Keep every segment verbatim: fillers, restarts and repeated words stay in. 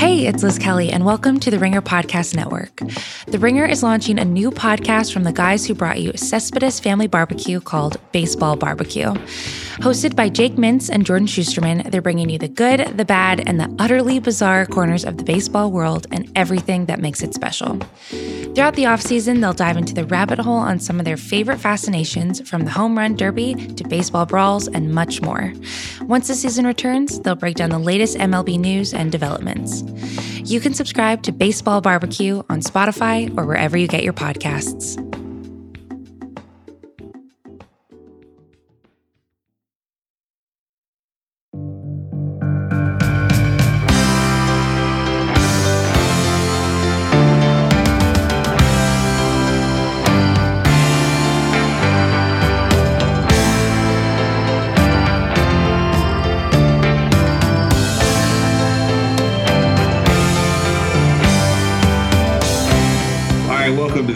Hey, it's Liz Kelly, and welcome to the Ringer Podcast Network. The Ringer is launching a new podcast from the guys who brought you Cespedes Family Barbecue called Baseball Barbecue. Hosted by Jake Mintz and Jordan Schusterman, they're bringing you the good, the bad, and the utterly bizarre corners of the baseball world and everything that makes it special. Throughout the offseason, they'll dive into the rabbit hole on some of their favorite fascinations, from the home run derby to baseball brawls and much more. Once the season returns, they'll break down the latest M L B news and developments. You can subscribe to Baseball Barbecue on Spotify or wherever you get your podcasts.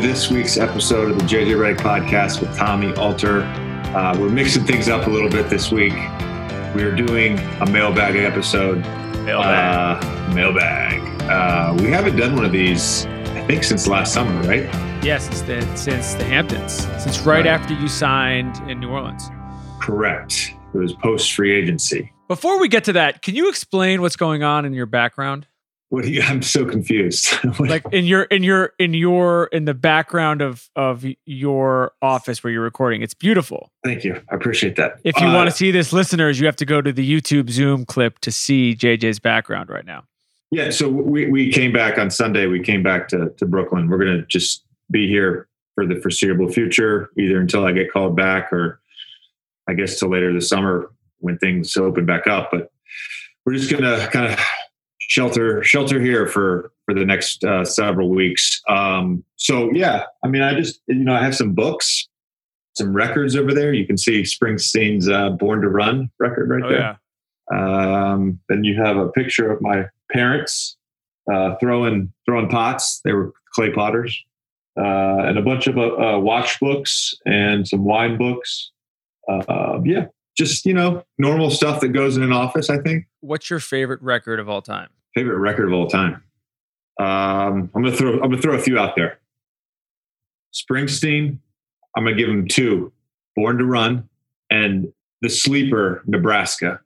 This week's episode of the J J Redick podcast with Tommy Alter. Uh, we're mixing things up a little bit this week. We're doing a mailbag episode. Mailbag. Uh, mailbag. Uh, we haven't done one of these, I think, since last summer, right? Yes, yeah, since, since the Hamptons. Since right, right after you signed in New Orleans. Correct. It was post-free agency. Before we get to that, can you explain what's going on in your background? What do you, I'm so confused. Like in your, in your, in your, in the background of, of your office where you're recording, it's beautiful. Thank you. I appreciate that. If you uh, want to see this, listeners, you have to go to the YouTube Zoom clip to see J J's background right now. Yeah. So we, we came back on Sunday. We came back to, to Brooklyn. We're going to just be here for the foreseeable future, either until I get called back or I guess till later this summer when things open back up. But we're just going to kind of Shelter, shelter here for, for the next uh, several weeks. Um, so yeah, I mean, I just, you know, I have some books, some records over there. You can see Springsteen's uh, Born to Run record right oh, there. Yeah. Um, then you have a picture of my parents uh, throwing, throwing pots. They were clay potters, uh, and a bunch of uh, uh, watch books and some wine books. Uh, yeah. Just, you know, normal stuff that goes in an office, I think. What's your favorite record of all time? Favorite record of all time. Um, I'm gonna throw I'm gonna throw a few out there. Springsteen, I'm gonna give him two. Born to Run and the sleeper, Nebraska.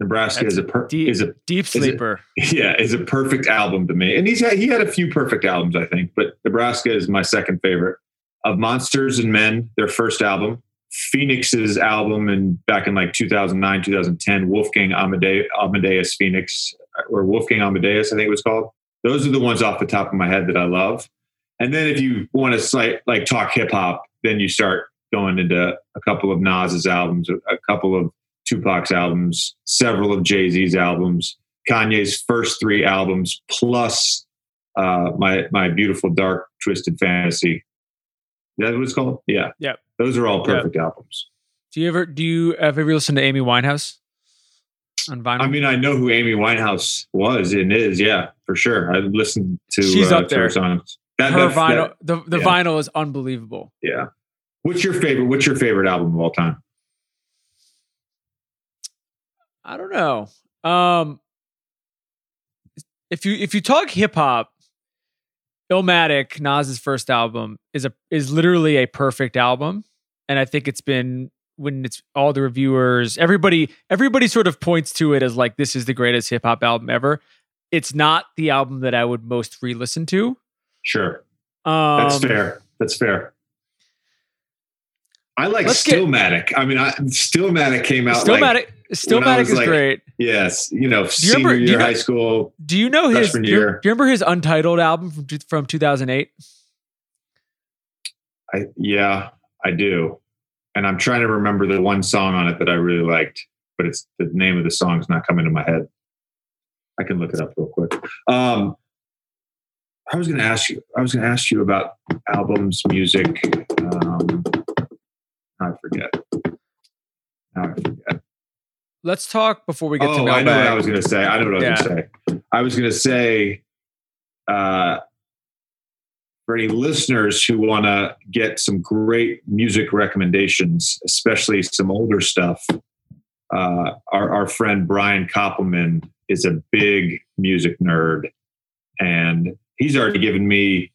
Nebraska That's is a per, deep, is a deep sleeper. Is a, yeah, is a perfect album to me. And he's had, he had a few perfect albums, I think, but Nebraska is my second favorite. Of Monsters and Men, their first album. Phoenix's album and back in like two thousand nine, two thousand ten, Wolfgang Amadeus, Amadeus Phoenix or Wolfgang Amadeus, I think it was called. Those are the ones off the top of my head that I love. And then if you want to like talk hip hop, then you start going into a couple of Nas's albums, a couple of Tupac's albums, several of Jay-Z's albums, Kanye's first three albums, plus uh, my, my Beautiful Dark Twisted Fantasy. Is that what it's called? Yeah. Yeah. Those are all perfect yeah. albums. Do you ever do you have ever listened to Amy Winehouse on vinyl? I mean, I know who Amy Winehouse was and is, yeah, for sure. I listened to She's uh, up there. Her songs. That, her that, vinyl, that, the the yeah. vinyl is unbelievable. Yeah. What's your favorite? What's your favorite album of all time? I don't know. Um, if you if you talk hip hop. Illmatic, Nas's first album, is a is literally a perfect album, and I think it's been when it's all the reviewers, everybody, everybody sort of points to it as like this is the greatest hip hop album ever. It's not the album that I would most re-listen to. Sure, um, that's fair. That's fair. I like Stillmatic. Get, I mean, I, Stillmatic came out. Stillmatic, like Stillmatic is like, great. Yes, you know, do senior you remember, year, you know, high school. Do you know his? Do you, do you remember his Untitled album from from two thousand eight? I yeah, I do, and I'm trying to remember the one song on it that I really liked, but it's the name of the song is not coming to my head. I can look it up real quick. Um, I was going to ask you. I was going to ask you about albums, music. Um, I forget. I forget. Let's talk before we get oh, to mailbag. I know what I was going to say. I know what I was yeah. going to say. I was going to say, uh, for any listeners who want to get some great music recommendations, especially some older stuff, uh, our, our friend Brian Koppelman is a big music nerd, and he's already given me,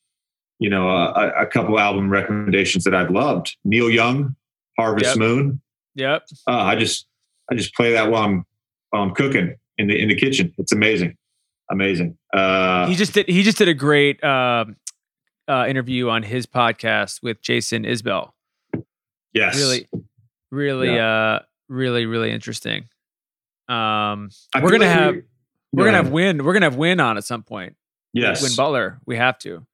you know, a, a couple album recommendations that I've loved. Neil Young, Harvest yep. Moon. Yep. Uh, I just I just play that while I'm while I'm cooking in the in the kitchen. It's amazing, amazing. Uh, he just did he just did a great uh, uh, interview on his podcast with Jason Isbell. Yes. Really, really, yeah. uh, really, really interesting. Um, we're gonna like have we're, we're gonna have Wynn. We're gonna have Wynn on at some point. Yes, Wynn Butler. We have to.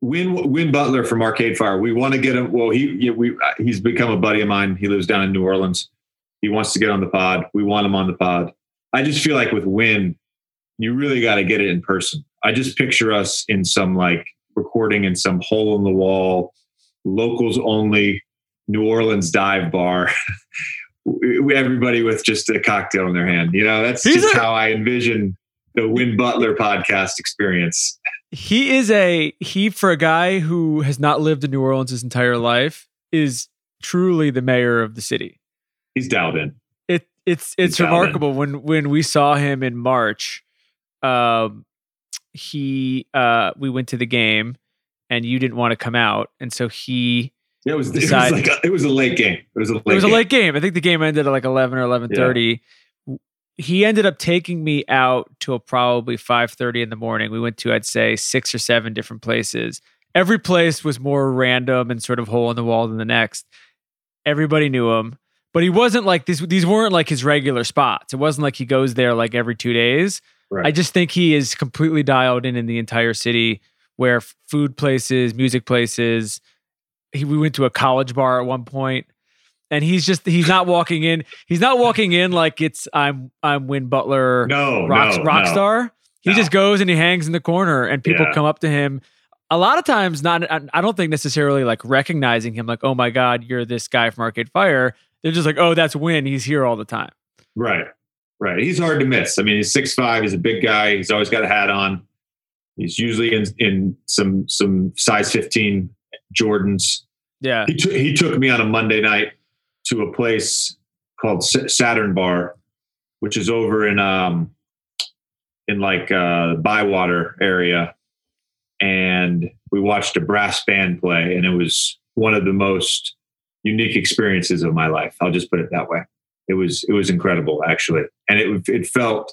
Wynn Wynn Butler from Arcade Fire. We want to get him. Well, he you know, we he's become a buddy of mine. He lives down in New Orleans. He wants to get on the pod. We want him on the pod. I just feel like with Wynn, you really got to get it in person. I just picture us in some like recording in some hole in the wall, locals only, New Orleans dive bar. Everybody with just a cocktail in their hand. You know, that's he's just a, how I envision the Wynn Butler podcast experience. He is a, he for a guy who has not lived in New Orleans his entire life is truly the mayor of the city. He's dialed in. It It's it's remarkable. In. When when we saw him in March, um, he uh, we went to the game and you didn't want to come out. And so he... It was, it was like a, it was a late game. It was a late, it was a late game. game. I think the game ended at like eleven or eleven thirty. Yeah. He ended up taking me out till probably five thirty in the morning. We went to I'd say six or seven different places. Every place was more random and sort of hole in the wall than the next. Everybody knew him, but he wasn't like these. These weren't like his regular spots. It wasn't like he goes there like every two days. Right. I just think he is completely dialed in in the entire city, where food places, music places. He, we went to a college bar at one point, and he's just, he's not walking in. He's not walking in like it's, I'm, I'm Wynn Butler, no, rock, no, rock no. star. He no. just goes and he hangs in the corner and people yeah. come up to him. A lot of times not, I don't think necessarily like recognizing him, like, oh my God, you're this guy from Arcade Fire. They're just like, oh, that's Wynn. He's here all the time. Right. Right. He's hard to miss. I mean, he's six five. He's a big guy. He's always got a hat on. He's usually in, in some, some size fifteen Jordans. Yeah. He, t- he took me on a Monday night to a place called S- Saturn Bar, which is over in, um, in like uh Bywater area. And we watched a brass band play, and it was one of the most unique experiences of my life. I'll just put it that way. It was, it was incredible actually. And it, it felt,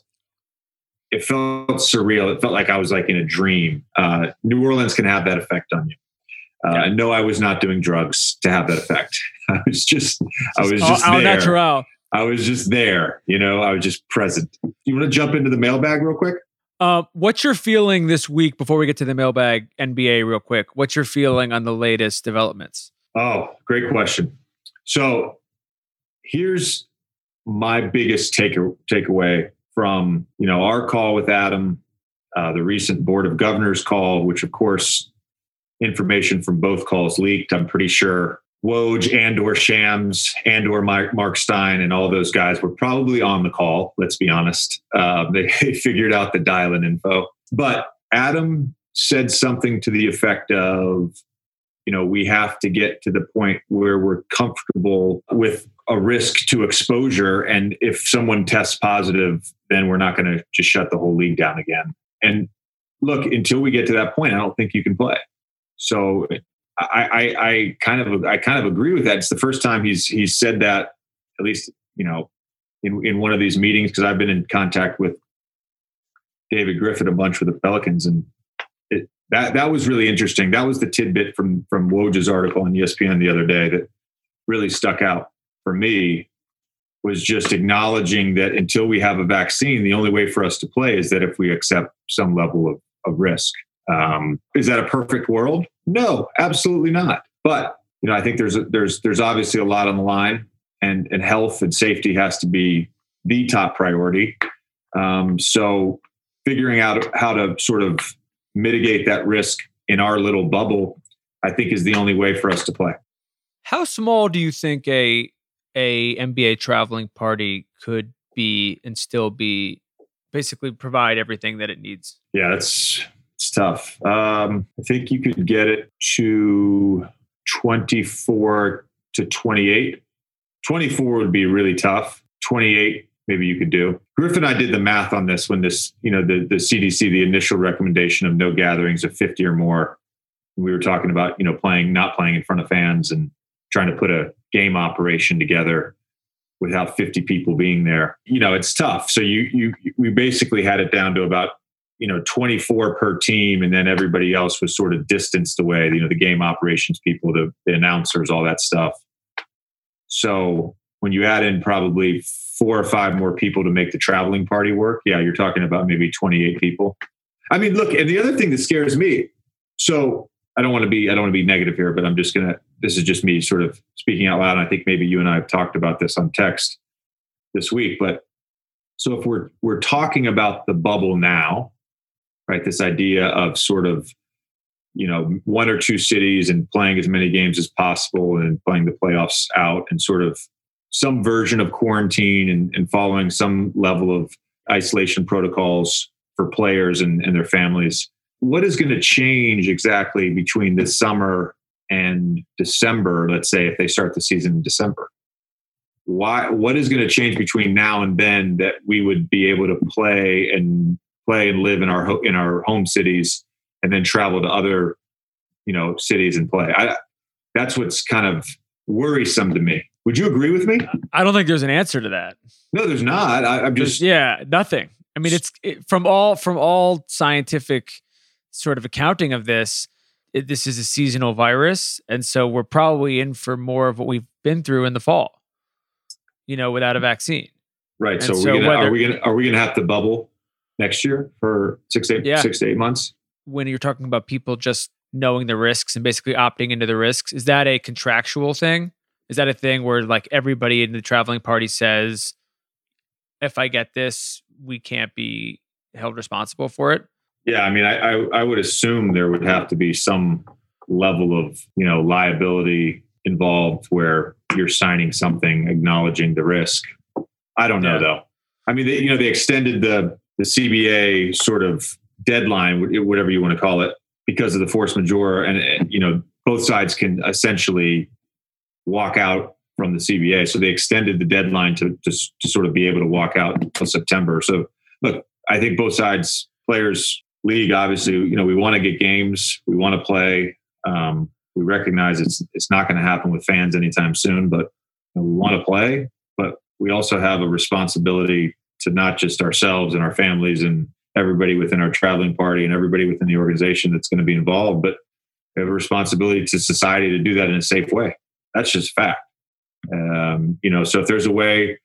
it felt surreal. It felt like I was like in a dream. Uh, New Orleans can have that effect on you. Uh, yeah. No, I was not doing drugs to have that effect. I was just, I was just all, there. All natural. I was just there, you know, I was just present. You want to jump into the mailbag real quick? Uh, what's your feeling this week before we get to the mailbag N B A real quick? What's your feeling on the latest developments? Oh, great question. So here's my biggest take takeaway from, you know, our call with Adam, uh, the recent Board of Governors call, which of course, information from both calls leaked. I'm pretty sure Woj and or Shams and or Mark Stein and all those guys were probably on the call. Let's be honest. Uh, they, they figured out the dial-in info. But Adam said something to the effect of, you know, we have to get to the point where we're comfortable with a risk to exposure. And if someone tests positive, then we're not going to just shut the whole league down again. And look, until we get to that point, I don't think you can play. So I, I, I kind of I kind of agree with that. It's the first time he's he's said that, at least you know, in, in one of these meetings, because I've been in contact with David Griffin a bunch with the Pelicans, and it, that that was really interesting. That was the tidbit from from Woj's article on E S P N the other day that really stuck out for me, was just acknowledging that until we have a vaccine, the only way for us to play is that if we accept some level of, of risk. Um, is that a perfect world? No, absolutely not. But, you know, I think there's, a, there's, there's obviously a lot on the line, and, and health and safety has to be the top priority. Um, so figuring out how to sort of mitigate that risk in our little bubble, I think is the only way for us to play. How small do you think a, a N B A traveling party could be and still be basically provide everything that it needs? Yeah, that's, It's tough. Um, I think you could get it to twenty-four to twenty-eight. twenty-four would be really tough. twenty-eight, maybe you could do. Griff and I did the math on this when this, you know, the, the C D C, the initial recommendation of no gatherings of fifty or more. We were talking about, you know, playing, not playing in front of fans and trying to put a game operation together without fifty people being there. You know, it's tough. So you, you, we basically had it down to about, you know, twenty-four per team. And then everybody else was sort of distanced away, you know, the game operations people, the, the announcers, all that stuff. So when you add in probably four or five more people to make the traveling party work, yeah, you're talking about maybe twenty-eight people. I mean, look, and the other thing that scares me, so I don't want to be, I don't want to be negative here, but I'm just going to, this is just me sort of speaking out loud. And I think maybe you and I have talked about this on text this week, but so if we're, we're talking about the bubble now, right? This idea of sort of, you know, one or two cities and playing as many games as possible and playing the playoffs out and sort of some version of quarantine and, and following some level of isolation protocols for players and, and their families. What is going to change exactly between this summer and December, let's say, if they start the season in December? Why? What is going to change between now and then that we would be able to play and play and live in our ho- in our home cities and then travel to other, you know, cities and play? I, that's what's kind of worrisome to me. Would you agree with me? I don't think there's an answer to that. No, there's not. I, I'm just there's, yeah, nothing. I mean, it's it, from all from all scientific sort of accounting of this. It, this is a seasonal virus, and so we're probably in for more of what we've been through in the fall. You know, without a vaccine, right? So, so, we gonna, whether, are we gonna are we gonna have to bubble next year for six eight yeah. six to eight months? When you're talking about people just knowing the risks and basically opting into the risks, is that a contractual thing? Is that a thing where like everybody in the traveling party says, if I get this, we can't be held responsible for it? Yeah. I mean, I, I, I would assume there would have to be some level of, you know, liability involved where you're signing something, acknowledging the risk. I don't know yeah. though. I mean, they, you know, they extended the, the C B A sort of deadline, whatever you want to call it, because of the force majeure. And, and you know, both sides can essentially walk out from the C B A. So they extended the deadline to, to, to sort of be able to walk out until September. So look, I think both sides, players, league, obviously, you know, we want to get games. We want to play. Um, we recognize it's it's not going to happen with fans anytime soon, but you know, we want to play. But we also have a responsibility to not just ourselves and our families and everybody within our traveling party and everybody within the organization that's going to be involved, but we have a responsibility to society to do that in a safe way. That's just fact. Um, you know, so if there's a way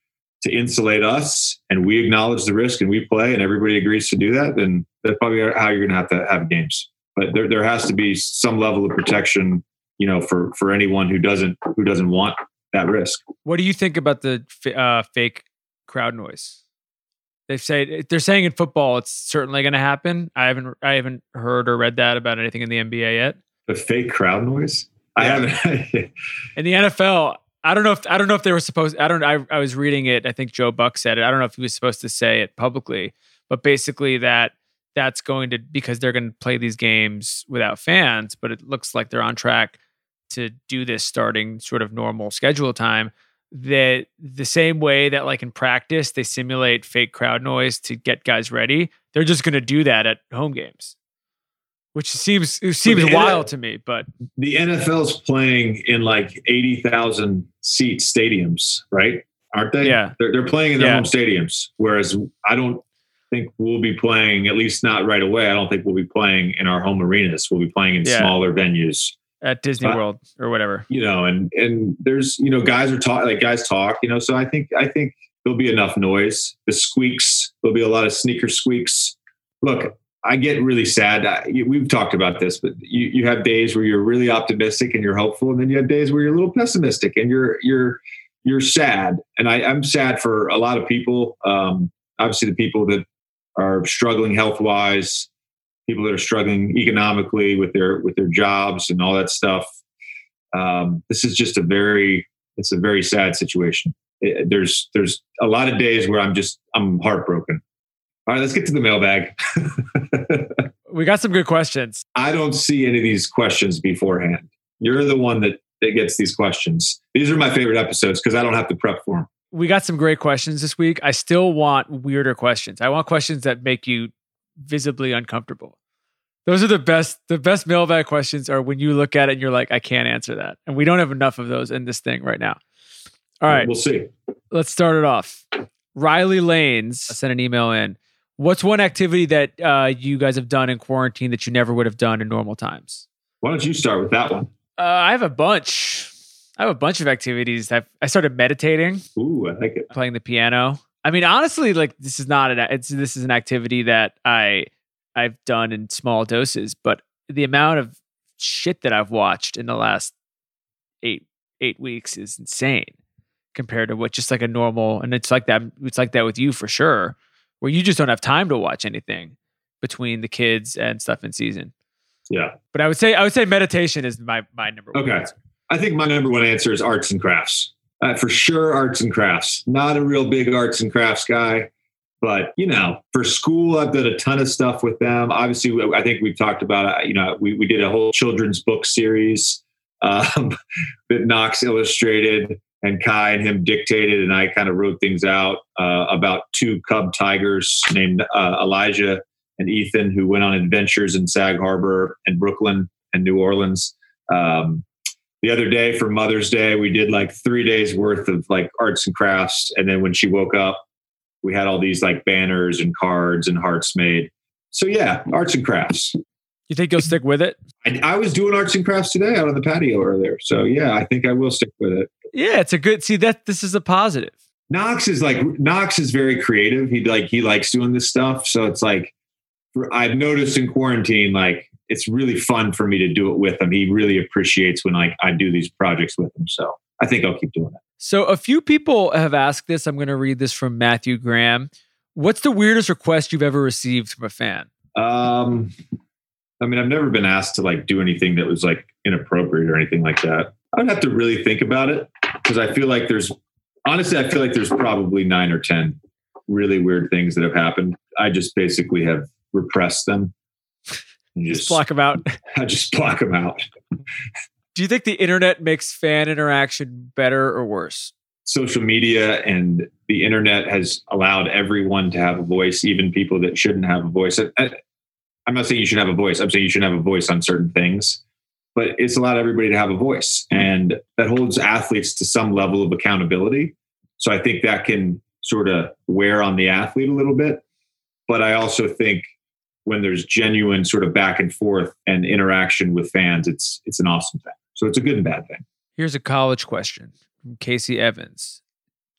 to insulate us and we acknowledge the risk and we play and everybody agrees to do that, then that's probably how you're going to have to have games. But there, there has to be some level of protection, you know, for, for anyone who doesn't, who doesn't want that risk. What do you think about the uh, fake crowd noise? They've said, they're saying in football, it's certainly going to happen. I haven't, I haven't heard or read that about anything in the N B A yet. The fake crowd noise? I haven't. In the N F L, I don't know if I don't know if they were supposed. I don't. I I was reading it. I think Joe Buck said it. I don't know if he was supposed to say it publicly, but basically that that's going to because they're going to play these games without fans. But it looks like they're on track to do this starting sort of normal schedule time. That the same way that like in practice they simulate fake crowd noise to get guys ready. They're just going to do that at home games. Which seems it seems wild to me, but the N F L's playing in like eighty thousand seat stadiums, right? Aren't they? Yeah, they're, they're playing in their yeah. home stadiums. Whereas I don't think we'll be playing, at least not right away. I don't think we'll be playing in our home arenas. We'll be playing in yeah. smaller venues at Disney uh, World or whatever. You know, and and there's you know guys are talk like guys talk. You know, so I think I think there'll be enough noise. The squeaks. There'll be a lot of sneaker squeaks. Look. I get really sad. I, we've talked about this, but you, you have days where you're really optimistic and you're hopeful. And then you have days where you're a little pessimistic and you're, you're, you're sad. And I, I'm sad for a lot of people. Um, obviously the people that are struggling health wise, people that are struggling economically with their, with their jobs and all that stuff. Um, this is just a very, it's a very sad situation. It, there's, there's a lot of days where I'm just, I'm heartbroken. All right, let's get to the mailbag. We got some good questions. I don't see any of these questions beforehand. You're the one that, that gets these questions. These are my favorite episodes because I don't have to prep for them. we got some great questions this week. I still want weirder questions. I want questions that make you visibly uncomfortable. Those are the best. The best mailbag questions are when you look at it and you're like, I can't answer that. And we don't have enough of those in this thing right now. All right. We'll see. Let's start it off. Riley Lanes sent an email in. What's one activity that uh, you guys have done in quarantine that you never would have done in normal times? Why don't you start with that one? Uh, I have a bunch. I have a bunch of activities. I've, I started meditating. Ooh, I like it. Playing the piano. I mean, honestly, like this is not an. It's this is an activity that I. I've done in small doses, but the amount of shit that I've watched in the last eight eight weeks is insane compared to what just like a normal, and it's like that it's like that with you for sure, where you just don't have time to watch anything between the kids and stuff in season. Yeah. But I would say I would say meditation is my my number one okay. answer. I think my number one answer is arts and crafts. Uh, for sure arts and crafts. Not a real big arts and crafts guy. But, you know, for school, I've done a ton of stuff with them. Obviously, I think we've talked about, you know, we, we did a whole children's book series um, that Knox illustrated and Kai and him dictated. And I kind of wrote things out uh, about two cub tigers named uh, Elijah and Ethan, who went on adventures in Sag Harbor and Brooklyn and New Orleans. Um, the other day for Mother's Day, we did like three days worth of like arts and crafts. And then when she woke up, we had all these like banners and cards and hearts made. So yeah, arts and crafts. You think you'll stick with it? I, I was doing arts and crafts today out on the patio earlier. So yeah, I think I will stick with it. Yeah, it's a good, see that this is a positive. Knox is like, Knox is very creative. He like, he likes doing this stuff. So it's like, I've noticed in quarantine, like it's really fun for me to do it with him. He really appreciates when like I do these projects with him. So I think I'll keep doing it. So a few people have asked this. I'm going to read this from Matthew Graham. What's the weirdest request you've ever received from a fan? Um, I mean, I've never been asked to like do anything that was like inappropriate or anything like that. I would have to really think about it because I feel like there's, honestly, I feel like there's probably nine or ten really weird things that have happened. I just basically have repressed them. And just, just block them out. I just block them out. Do you think the internet makes fan interaction better or worse? Social media and the internet has allowed everyone to have a voice, even people that shouldn't have a voice. I, I, I'm not saying you should have a voice. I'm saying you should have a voice on certain things, but it's allowed everybody to have a voice. And that holds athletes to some level of accountability. So I think that can sort of wear on the athlete a little bit. But I also think when there's genuine sort of back and forth and interaction with fans, it's it's an awesome thing. So it's a good and bad thing. Here's a college question from Casey Evans.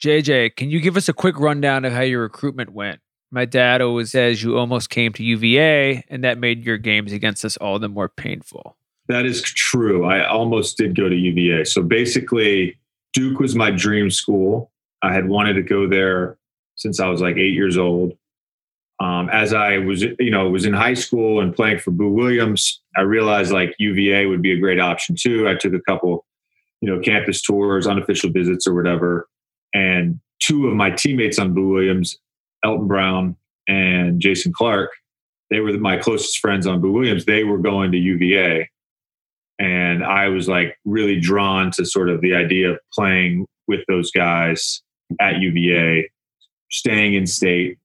J J, can you give us a quick rundown of how your recruitment went? My dad always says you almost came to U V A and that made your games against us all the more painful. That is true. I almost did go to U V A. So basically, Duke was my dream school. I had wanted to go there since I was like eight years old. Um, as I was, you know, was in high school and playing for Boo Williams, I realized like U V A would be a great option too. I took a couple, you know, campus tours, unofficial visits or whatever. And two of my teammates on Boo Williams, Elton Brown and Jason Clark, they were my closest friends on Boo Williams. They were going to U V A. And I was like really drawn to sort of the idea of playing with those guys at U V A, staying in state,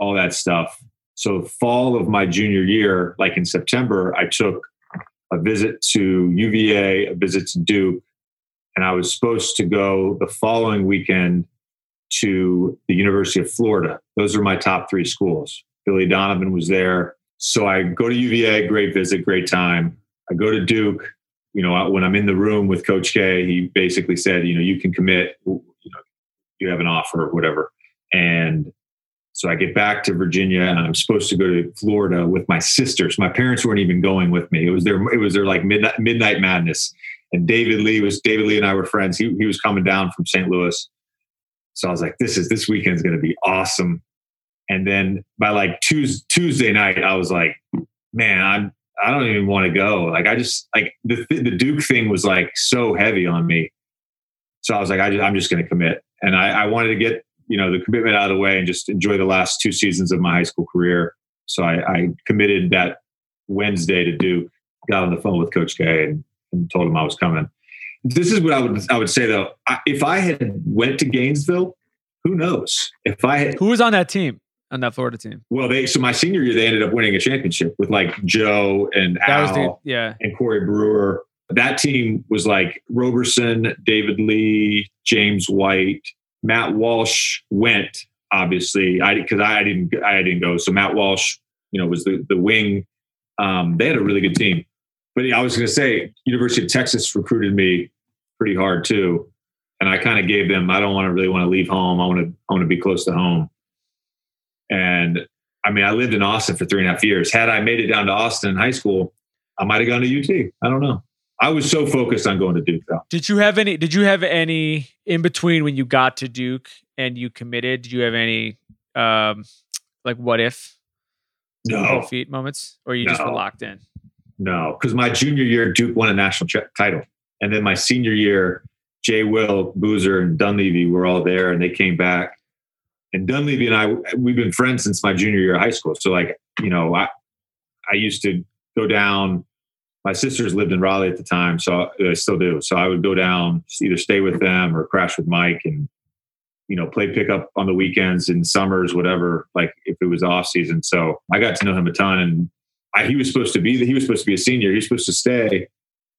all that stuff. So fall of my junior year, like in September, I took a visit to U V A, a visit to Duke, and I was supposed to go the following weekend to the University of Florida. Those are my top three schools. Billy Donovan was there. So I go to U V A, great visit, great time. I go to Duke. You know, when I'm in the room with Coach K, he basically said, you know, you can commit, you know, you have an offer or whatever. And so I get back to Virginia and I'm supposed to go to Florida with my sisters. My parents weren't even going with me. It was their, it was their like midnight, midnight madness. And David Lee was, David Lee and I were friends. He he was coming down from Saint Louis. So I was like, this is, this weekend's going to be awesome. And then by like Tuesday, Tuesday night, I was like, man, I'm, I don't even want to go. Like, I just like the, the Duke thing was like so heavy on me. So I was like, I just, I'm just going to commit. And I, I wanted to get, you know, the commitment out of the way and just enjoy the last two seasons of my high school career. So I, I committed that Wednesday to Duke, got on the phone with Coach K and, and told him I was coming. This is what I would I would say, though. I, if I had went to Gainesville, who knows if I had, who was on that team, on that Florida team? Well, they, so my senior year, they ended up winning a championship with like Joe and Al the, yeah. and Corey Brewer. That team was like Roberson, David Lee, James White, Matt Walsh went, obviously I, cause I didn't, I didn't go. So Matt Walsh, you know, was the, the wing. Um, they had a really good team, but yeah, I was going to say University of Texas recruited me pretty hard too. And I kind of gave them, I don't want to really want to leave home. I want to, I want to be close to home. And I mean, I lived in Austin for three and a half years. Had I made it down to Austin in high school, I might've gone to U T. I don't know. I was so focused on going to Duke though. Did you have any, did you have any in between when you got to Duke and you committed, did you have any, um, like what if no feet moments, or you no. just were locked in? No. Cause my junior year, Duke won a national ch- title. And then my senior year, Jay Will, Boozer and Dunleavy were all there and they came back. And Dunleavy and I, we've been friends since my junior year of high school. So like, you know, I, I used to go down, my sisters lived in Raleigh at the time. So I still do. So I would go down, either stay with them or crash with Mike and, you know, play pickup on the weekends and summers, whatever, like if it was off season. So I got to know him a ton and I, he was supposed to be, he was supposed to be a senior. He was supposed to stay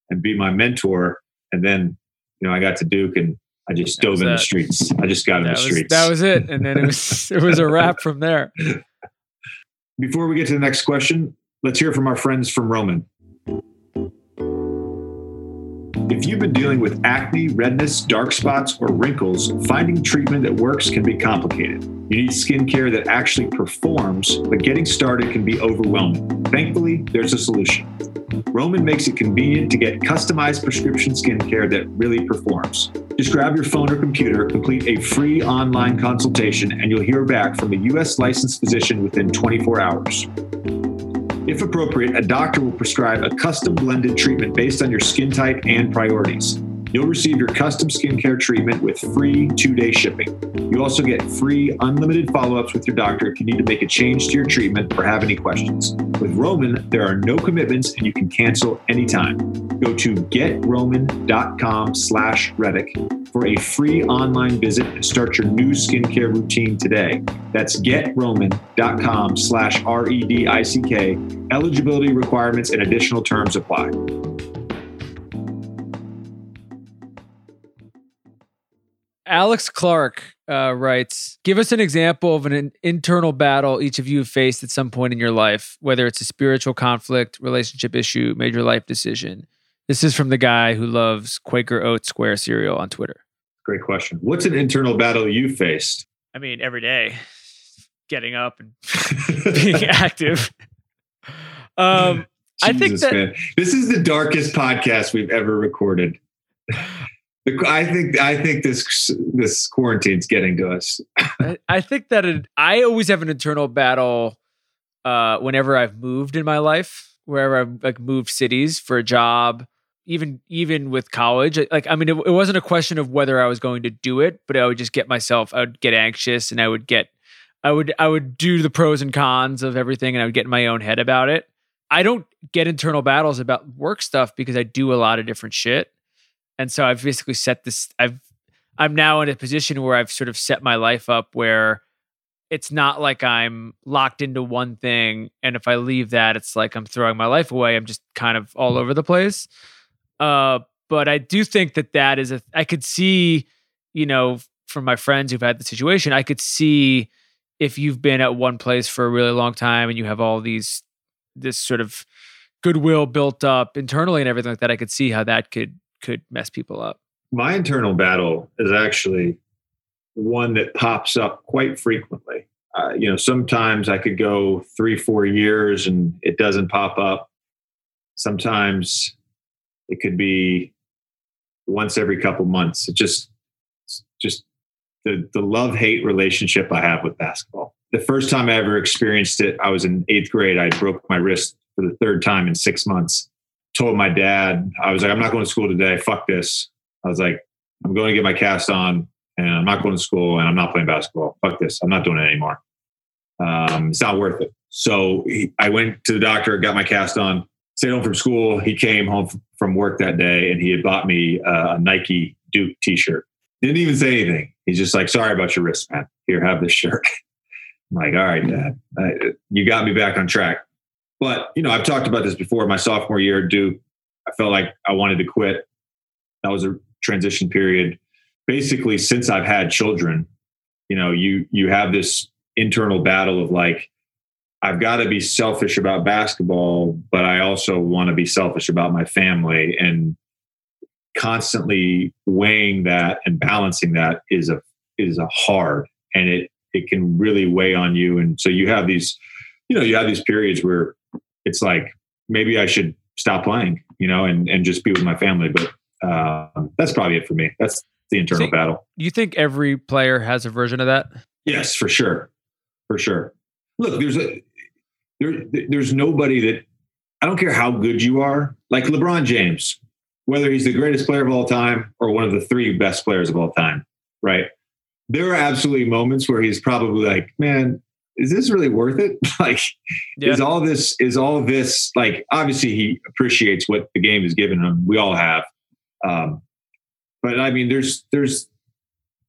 and be my mentor. And then, you know, I got to Duke and I just dove in the streets. I just got in the streets. That was it. And then it was it was a wrap from there. Before we get to the next question, let's hear from our friends from Roman. If you've been dealing with acne, redness, dark spots, or wrinkles, finding treatment that works can be complicated. You need skincare that actually performs, but getting started can be overwhelming. Thankfully, there's a solution. Roman makes it convenient to get customized prescription skincare that really performs. Just grab your phone or computer, complete a free online consultation, and you'll hear back from a U S licensed physician within twenty-four hours. If appropriate, a doctor will prescribe a custom blended treatment based on your skin type and priorities. You'll receive your custom skincare treatment with free two-day shipping. You also get free unlimited follow-ups with your doctor if you need to make a change to your treatment or have any questions. With Roman, there are no commitments and you can cancel anytime. Go to getroman.com slash Redick for a free online visit and start your new skincare routine today. That's getroman.com slash R-E-D-I-C-K. Eligibility requirements and additional terms apply. Alex Clark uh, writes, give us an example of an, an internal battle each of you have faced at some point in your life, whether it's a spiritual conflict, relationship issue, major life decision. This is from the guy who loves Quaker Oat Square cereal on Twitter. Great question. What's an internal battle you faced? I mean, every day, getting up and being active. Um, Jesus, I think that man. This is the darkest podcast we've ever recorded. I think I think this this quarantine's getting to us. I, I think that it, I always have an internal battle uh, whenever I've moved in my life, wherever I've like moved cities for a job, even even with college. Like I mean, it, it wasn't a question of whether I was going to do it, but I would just get myself. I would get anxious, and I would get, I would I would do the pros and cons of everything, and I would get in my own head about it. I don't get internal battles about work stuff because I do a lot of different shit. And so I've basically set this, I've, I'm now in a position where I've sort of set my life up where it's not like I'm locked into one thing. And if I leave that, it's like I'm throwing my life away. I'm just kind of all over the place. Uh, but I do think that that is a, I could see, you know, from my friends who've had the situation, I could see if you've been at one place for a really long time and you have all these, this sort of goodwill built up internally and everything like that, I could see how that could, could mess people up. My internal battle is actually one that pops up quite frequently. Uh, you know, sometimes I could go three, four years and it doesn't pop up. Sometimes it could be once every couple months. It just, just the, the love-hate relationship I have with basketball. The first time I ever experienced it, I was in eighth grade. I broke my wrist for the third time in six months. Told my dad, I was like, I'm not going to school today. Fuck this. I was like, I'm going to get my cast on and I'm not going to school and I'm not playing basketball. Fuck this. I'm not doing it anymore. Um, it's not worth it. So he, I went to the doctor, got my cast on, stayed home from school. He came home f- from work that day and he had bought me a Nike Duke t-shirt. Didn't even say anything. He's just like, sorry about your wristband. Here, have this shirt. I'm like, all right, Dad, I, you got me back on track. But, you know, I've talked about this before. My sophomore year at Duke, I felt like I wanted to quit. That was a transition period. Basically, since I've had children, you know, you you have this internal battle of like, I've got to be selfish about basketball, but I also want to be selfish about my family. And constantly weighing that and balancing that is a is a hard, and it it can really weigh on you. And so you have these, you know, you have these periods where it's like, maybe I should stop playing, you know, and, and just be with my family. But uh, that's probably it for me. That's the internal so, battle. You think every player has a version of that? Yes, for sure. For sure. Look, there's a, there, there's nobody that, I don't care how good you are, like LeBron James, whether he's the greatest player of all time or one of the three best players of all time, right? There are absolutely moments where he's probably like, man, is this really worth it? Like, yeah. is all this, is all this, like, obviously he appreciates what the game has given him. We all have. Um, but I mean, there's, there's,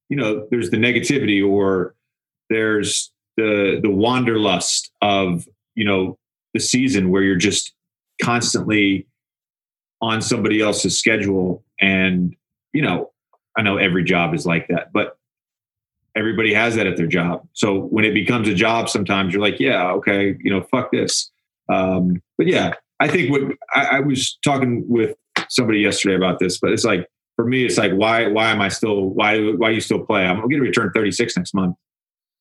you know, there's the negativity, or there's the, the wanderlust of, you know, the season where you're just constantly on somebody else's schedule. And, you know, I know every job is like that, but everybody has that at their job. So when it becomes a job, sometimes you're like, yeah, okay, you know, fuck this. Um, but yeah, I think what I, I was talking with somebody yesterday about this, but it's like, for me, it's like, why, why am I still, why, why do you still play? I'm going to return thirty-six next month.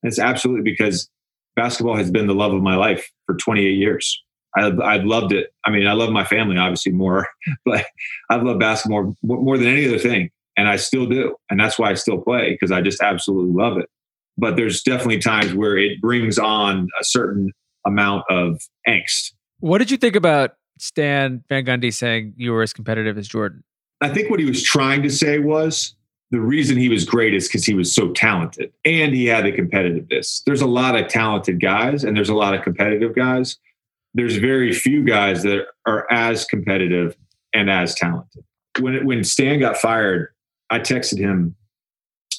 And it's absolutely because basketball has been the love of my life for twenty-eight years. I, I've loved it. I mean, I love my family, obviously, more, but I've loved basketball more, more than any other thing. And I still do. And that's why I still play, because I just absolutely love it. But there's definitely times where it brings on a certain amount of angst. What did you think about Stan Van Gundy saying you were as competitive as Jordan? I think what he was trying to say was the reason he was great is because he was so talented and he had the competitiveness. There's a lot of talented guys and there's a lot of competitive guys. There's very few guys that are as competitive and as talented. When when Stan got fired, I texted him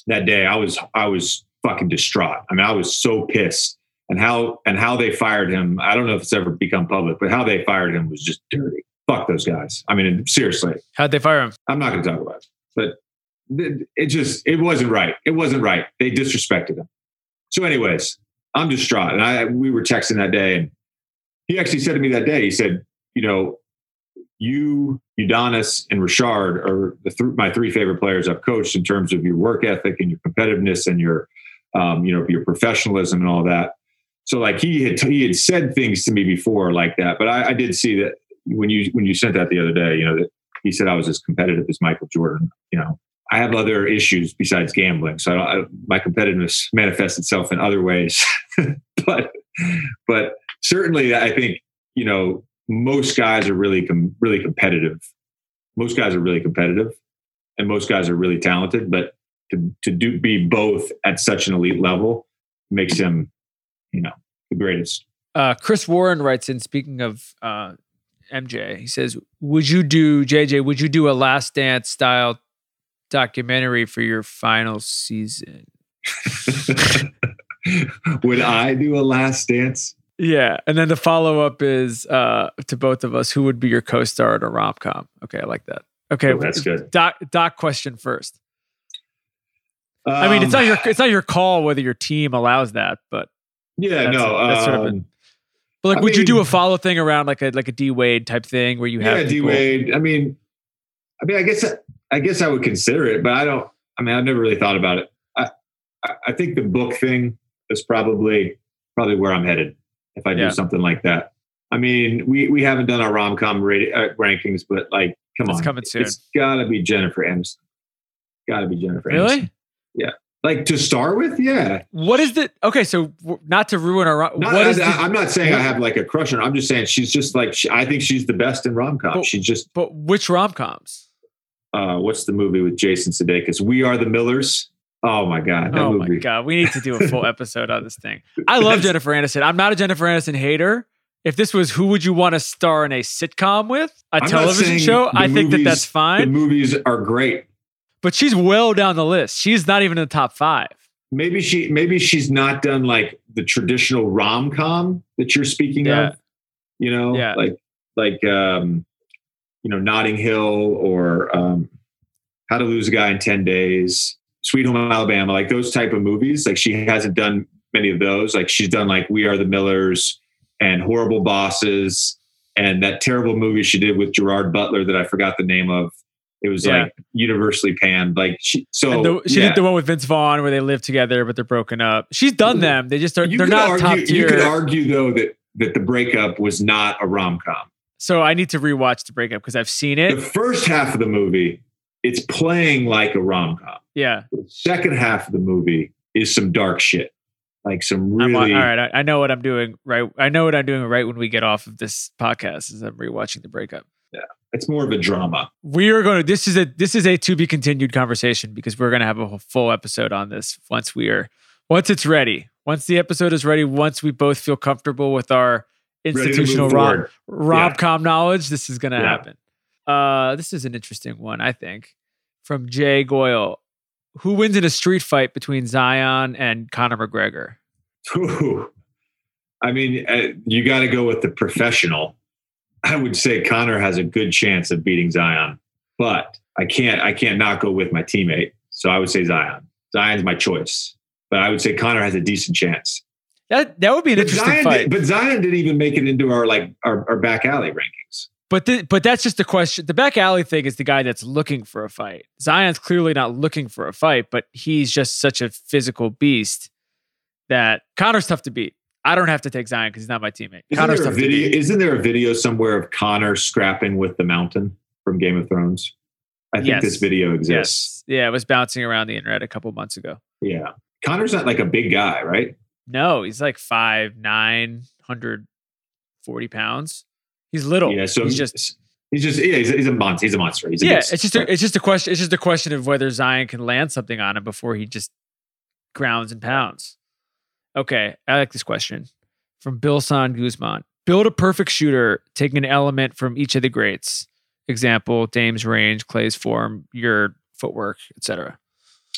that day. I was I was fucking distraught. I mean, I was so pissed. And how and how they fired him, I don't know if it's ever become public, but how they fired him was just dirty. Fuck those guys. I mean, seriously. How'd they fire him? I'm not going to talk about it, but it just, it wasn't right. It wasn't right. They disrespected him. So anyways, I'm distraught. And I, we were texting that day, and he actually said to me that day, he said, you know, you, Udonis and Rashard are the th- my three favorite players I've coached in terms of your work ethic and your competitiveness and your, um, you know, your professionalism and all that. So like he had, he had said things to me before like that, but I, I did see that. When you when you sent that the other day, you know, that he said I was as competitive as Michael Jordan. You know, I have other issues besides gambling, so I don't, I, my competitiveness manifests itself in other ways. but but certainly, I think, you know, most guys are really com- really competitive. Most guys are really competitive, and most guys are really talented. But to to do be both at such an elite level makes him, you know, the greatest. Uh, Chris Warren writes in, speaking of Uh... M J, he says, would you do, J J, would you do a Last Dance style documentary for your final season? Would I do a Last Dance? Yeah. And then the follow-up is uh, to both of us, who would be your co-star in a rom-com? Okay. I like that. Okay. Oh, that's good. Doc, doc question first. Um, I mean, it's not your, it's not your call whether your team allows that, but yeah, that's, no, that's sort um, of a, But like, I would mean, you do a follow thing around like a like a D Wade type thing where you have yeah D Wade? I mean, I mean, I guess I guess I would consider it, but I don't. I mean, I've never really thought about it. I I think the book thing is probably probably where I'm headed if I do yeah. something like that. I mean, we we haven't done our rom com uh, rankings, but like, come it's on, coming soon. It's gotta be Jennifer Aniston. Gotta be Jennifer. Really? Aniston. Yeah. Like to start with, yeah. What is the okay? So not to ruin our. Not, what is I, the, I'm not saying I have like a crush on her. I'm just saying she's just like she, I think she's the best in rom com. She just. But which rom coms? Uh, what's the movie with Jason Sudeikis? We Are the Millers. Oh my god! That oh movie. my god! We need to do a full episode on this thing. I love Jennifer Aniston. I'm not a Jennifer Aniston hater. If this was who would you want to star in a sitcom with, a I'm television show, I movies, think that that's fine. The movies are great. but she's well down the list. She's not even in the top five. Maybe she, maybe she's not done like the traditional rom-com that you're speaking yeah. of, you know, yeah. like, like, um, you know, Notting Hill or um, How to Lose a Guy in ten days, Sweet Home Alabama, like those type of movies. Like she hasn't done many of those. Like she's done like We Are the Millers and Horrible Bosses and that terrible movie she did with Gerard Butler that I forgot the name of. It was yeah. like universally panned. Like she, so the, she yeah. did the one with Vince Vaughn where they live together but they're broken up. She's done them. They just are. You they're not argue, top tier. You could argue though that that the breakup was not a rom com. So I need to rewatch the breakup because I've seen it. The first half of the movie, it's playing like a rom com. Yeah. The second half of the movie is some dark shit. Like some really. I'm, all right, I, I know what I'm doing. Right, I know what I'm doing. Right when we get off of this podcast, is I'm rewatching the breakup. Yeah, it's more of a drama. We are going to. This is a this is a to be continued conversation because we're going to have a whole full episode on this once we are once it's ready. Once the episode is ready. Once we both feel comfortable with our institutional rom rom com yeah. knowledge, this is going to yeah. happen. Uh, this is an interesting one, I think, from Jay Goyle. Who wins in a street fight between Zion and Conor McGregor? Ooh. I mean, uh, you got to go with the professional. I would say Conor has a good chance of beating Zion, but I can't, I can't not go with my teammate. So I would say Zion. Zion's my choice, but I would say Conor has a decent chance. That that would be an but interesting Zion fight. Did, but Zion didn't even make it into our like our, our back alley rankings. But the, but that's just the question. The back alley thing is the guy that's looking for a fight. Zion's clearly not looking for a fight, but he's just such a physical beast that Conor's tough to beat. I don't have to take Zion because he's not my teammate. Isn't Conor's there, tough a video, to beat. Isn't there a video somewhere of Conor scrapping with the Mountain from Game of Thrones? I think yes. this video exists. Yes. Yeah, it was bouncing around the internet a couple months ago. Yeah. Conor's not like a big guy, right? No, he's like five nine, one forty pounds. He's little. Yeah, so he's just he's just yeah, he's, he's a monster. He's a monster. He's a yeah, beast. it's just a, it's just a question. It's just a question of whether Zion can land something on him before he just grounds and pounds. Okay, I like this question from Bill San Guzman. Build a perfect shooter, taking an element from each of the greats. Example: Dame's range, Clay's form, your footwork, et cetera.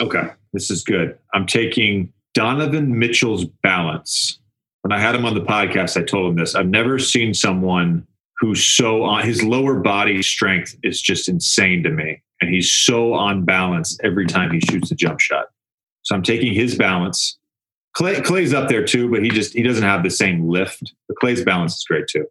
Okay, this is good. I'm taking Donovan Mitchell's balance. When I had him on the podcast, I told him this. I've never seen someone who's so on his lower body strength is just insane to me. And he's so on balance every time he shoots a jump shot. So I'm taking his balance. Clay, Clay's up there too, but he just, he doesn't have the same lift. But Clay's balance is great too.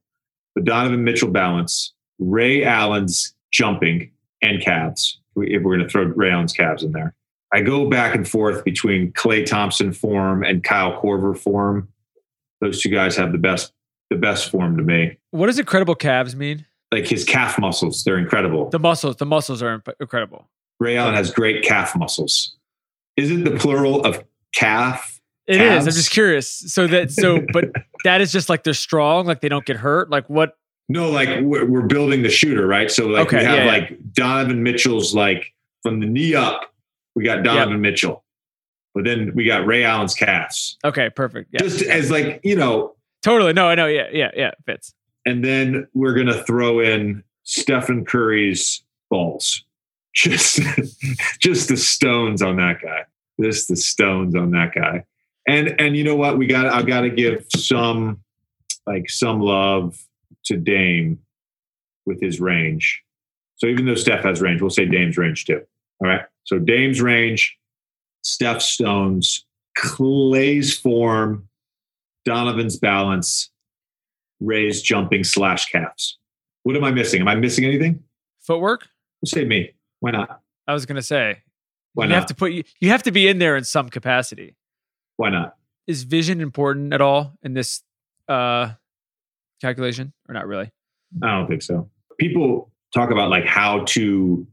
But Donovan Mitchell balance, Ray Allen's jumping and calves. If we're going to throw Ray Allen's calves in there, I go back and forth between Klay Thompson form and Kyle Korver form. Those two guys have the best, the best form to me. What does incredible calves mean? Like his calf muscles, they're incredible. The muscles, the muscles are imp- incredible. Ray Allen has great calf muscles. Isn't the plural of calf? It calves? Is. I'm just curious. So that, so, but that is just like they're strong, like they don't get hurt. Like what? No, like we're, we're building the shooter, right? So like okay, we have yeah, like yeah. Donovan Mitchell's like from the knee up. We got Donovan yep. Mitchell, but then we got Ray Allen's calves. Okay, perfect. Yeah. Just as like you know. Totally. No, I know. Yeah, yeah, yeah. Fits. And then we're going to throw in Stephen Curry's balls. Just, just the stones on that guy. Just the stones on that guy. And, and you know what? We got, I got to give some, like some love to Dame with his range. So even though Steph has range, we'll say Dame's range too. All right. So Dame's range, Steph's stones, Clay's form, Donovan's balance, Ray's jumping slash calves. What am I missing? Am I missing anything? Footwork? Say me. Why not? I was gonna say. Why you not? Have to put you, you have to be in there in some capacity. Why not? Is vision important at all in this uh, calculation, or not really? I don't think so. People talk about like how to,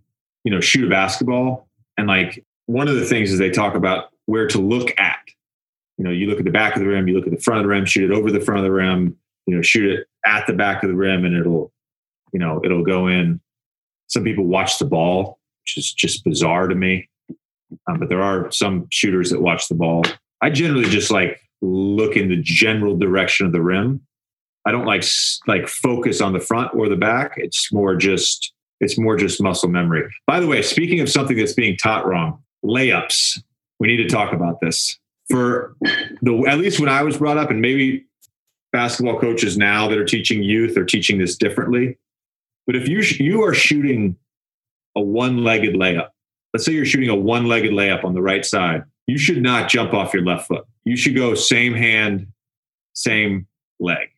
you know, shoot a basketball, and like one of the things is they talk about where to look at. You know, you look at the back of the rim, you look at the front of the rim, shoot it over the front of the rim, you know, shoot it at the back of the rim, and it'll, you know, it'll go in. Some people watch the ball, which is just bizarre to me. Um, but there are some shooters that watch the ball. I generally just like look in the general direction of the rim. I don't like, like focus on the front or the back. It's more just It's more just muscle memory. By the way, speaking of something that's being taught wrong, layups. We need to talk about this. For the, at least when I was brought up, and maybe basketball coaches now that are teaching youth are teaching this differently. But if you sh- you are shooting a one-legged layup, let's say you're shooting a one-legged layup on the right side, you should not jump off your left foot. You should go same hand, same leg,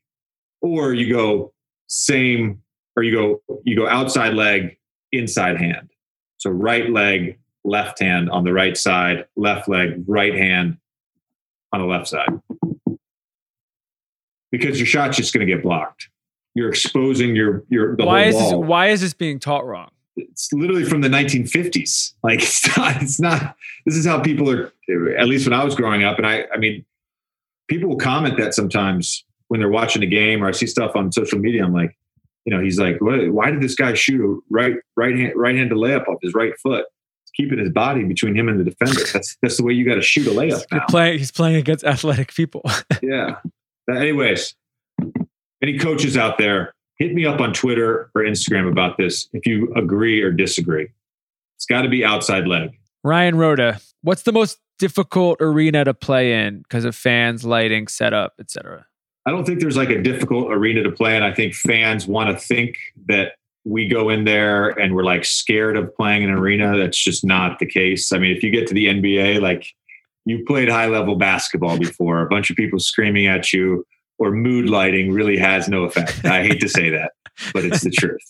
or you go same, or you go you go outside leg, inside hand. So right leg, left hand on the right side, left leg, right hand on the left side. Because your shot's just going to get blocked. You're exposing your your the why whole is this, wall. Why is this being taught wrong? It's literally from the nineteen fifties. Like it's not, it's not, this is how people are, at least when I was growing up. And I, I mean, people will comment that sometimes when they're watching a game, or I see stuff on social media. I'm like, you know, he's like, what, why did this guy shoot a right, right hand, right hand to layup off his right foot? He's keeping his body between him and the defender. That's, that's the way you got to shoot a layup now. He's playing, he's playing against athletic people. Yeah. Anyways, any coaches out there, hit me up on Twitter or Instagram about this if you agree or disagree. It's got to be outside leg. Ryan Rhoda, what's the most difficult arena to play in because of fans, lighting, setup, et cetera? I don't think there's like a difficult arena to play in. I think fans want to think that we go in there and we're like scared of playing an arena. That's just not the case. I mean, if you get to the N B A, like you played high level basketball before, a bunch of people screaming at you, or mood lighting really has no effect. I hate to say that, but it's the truth.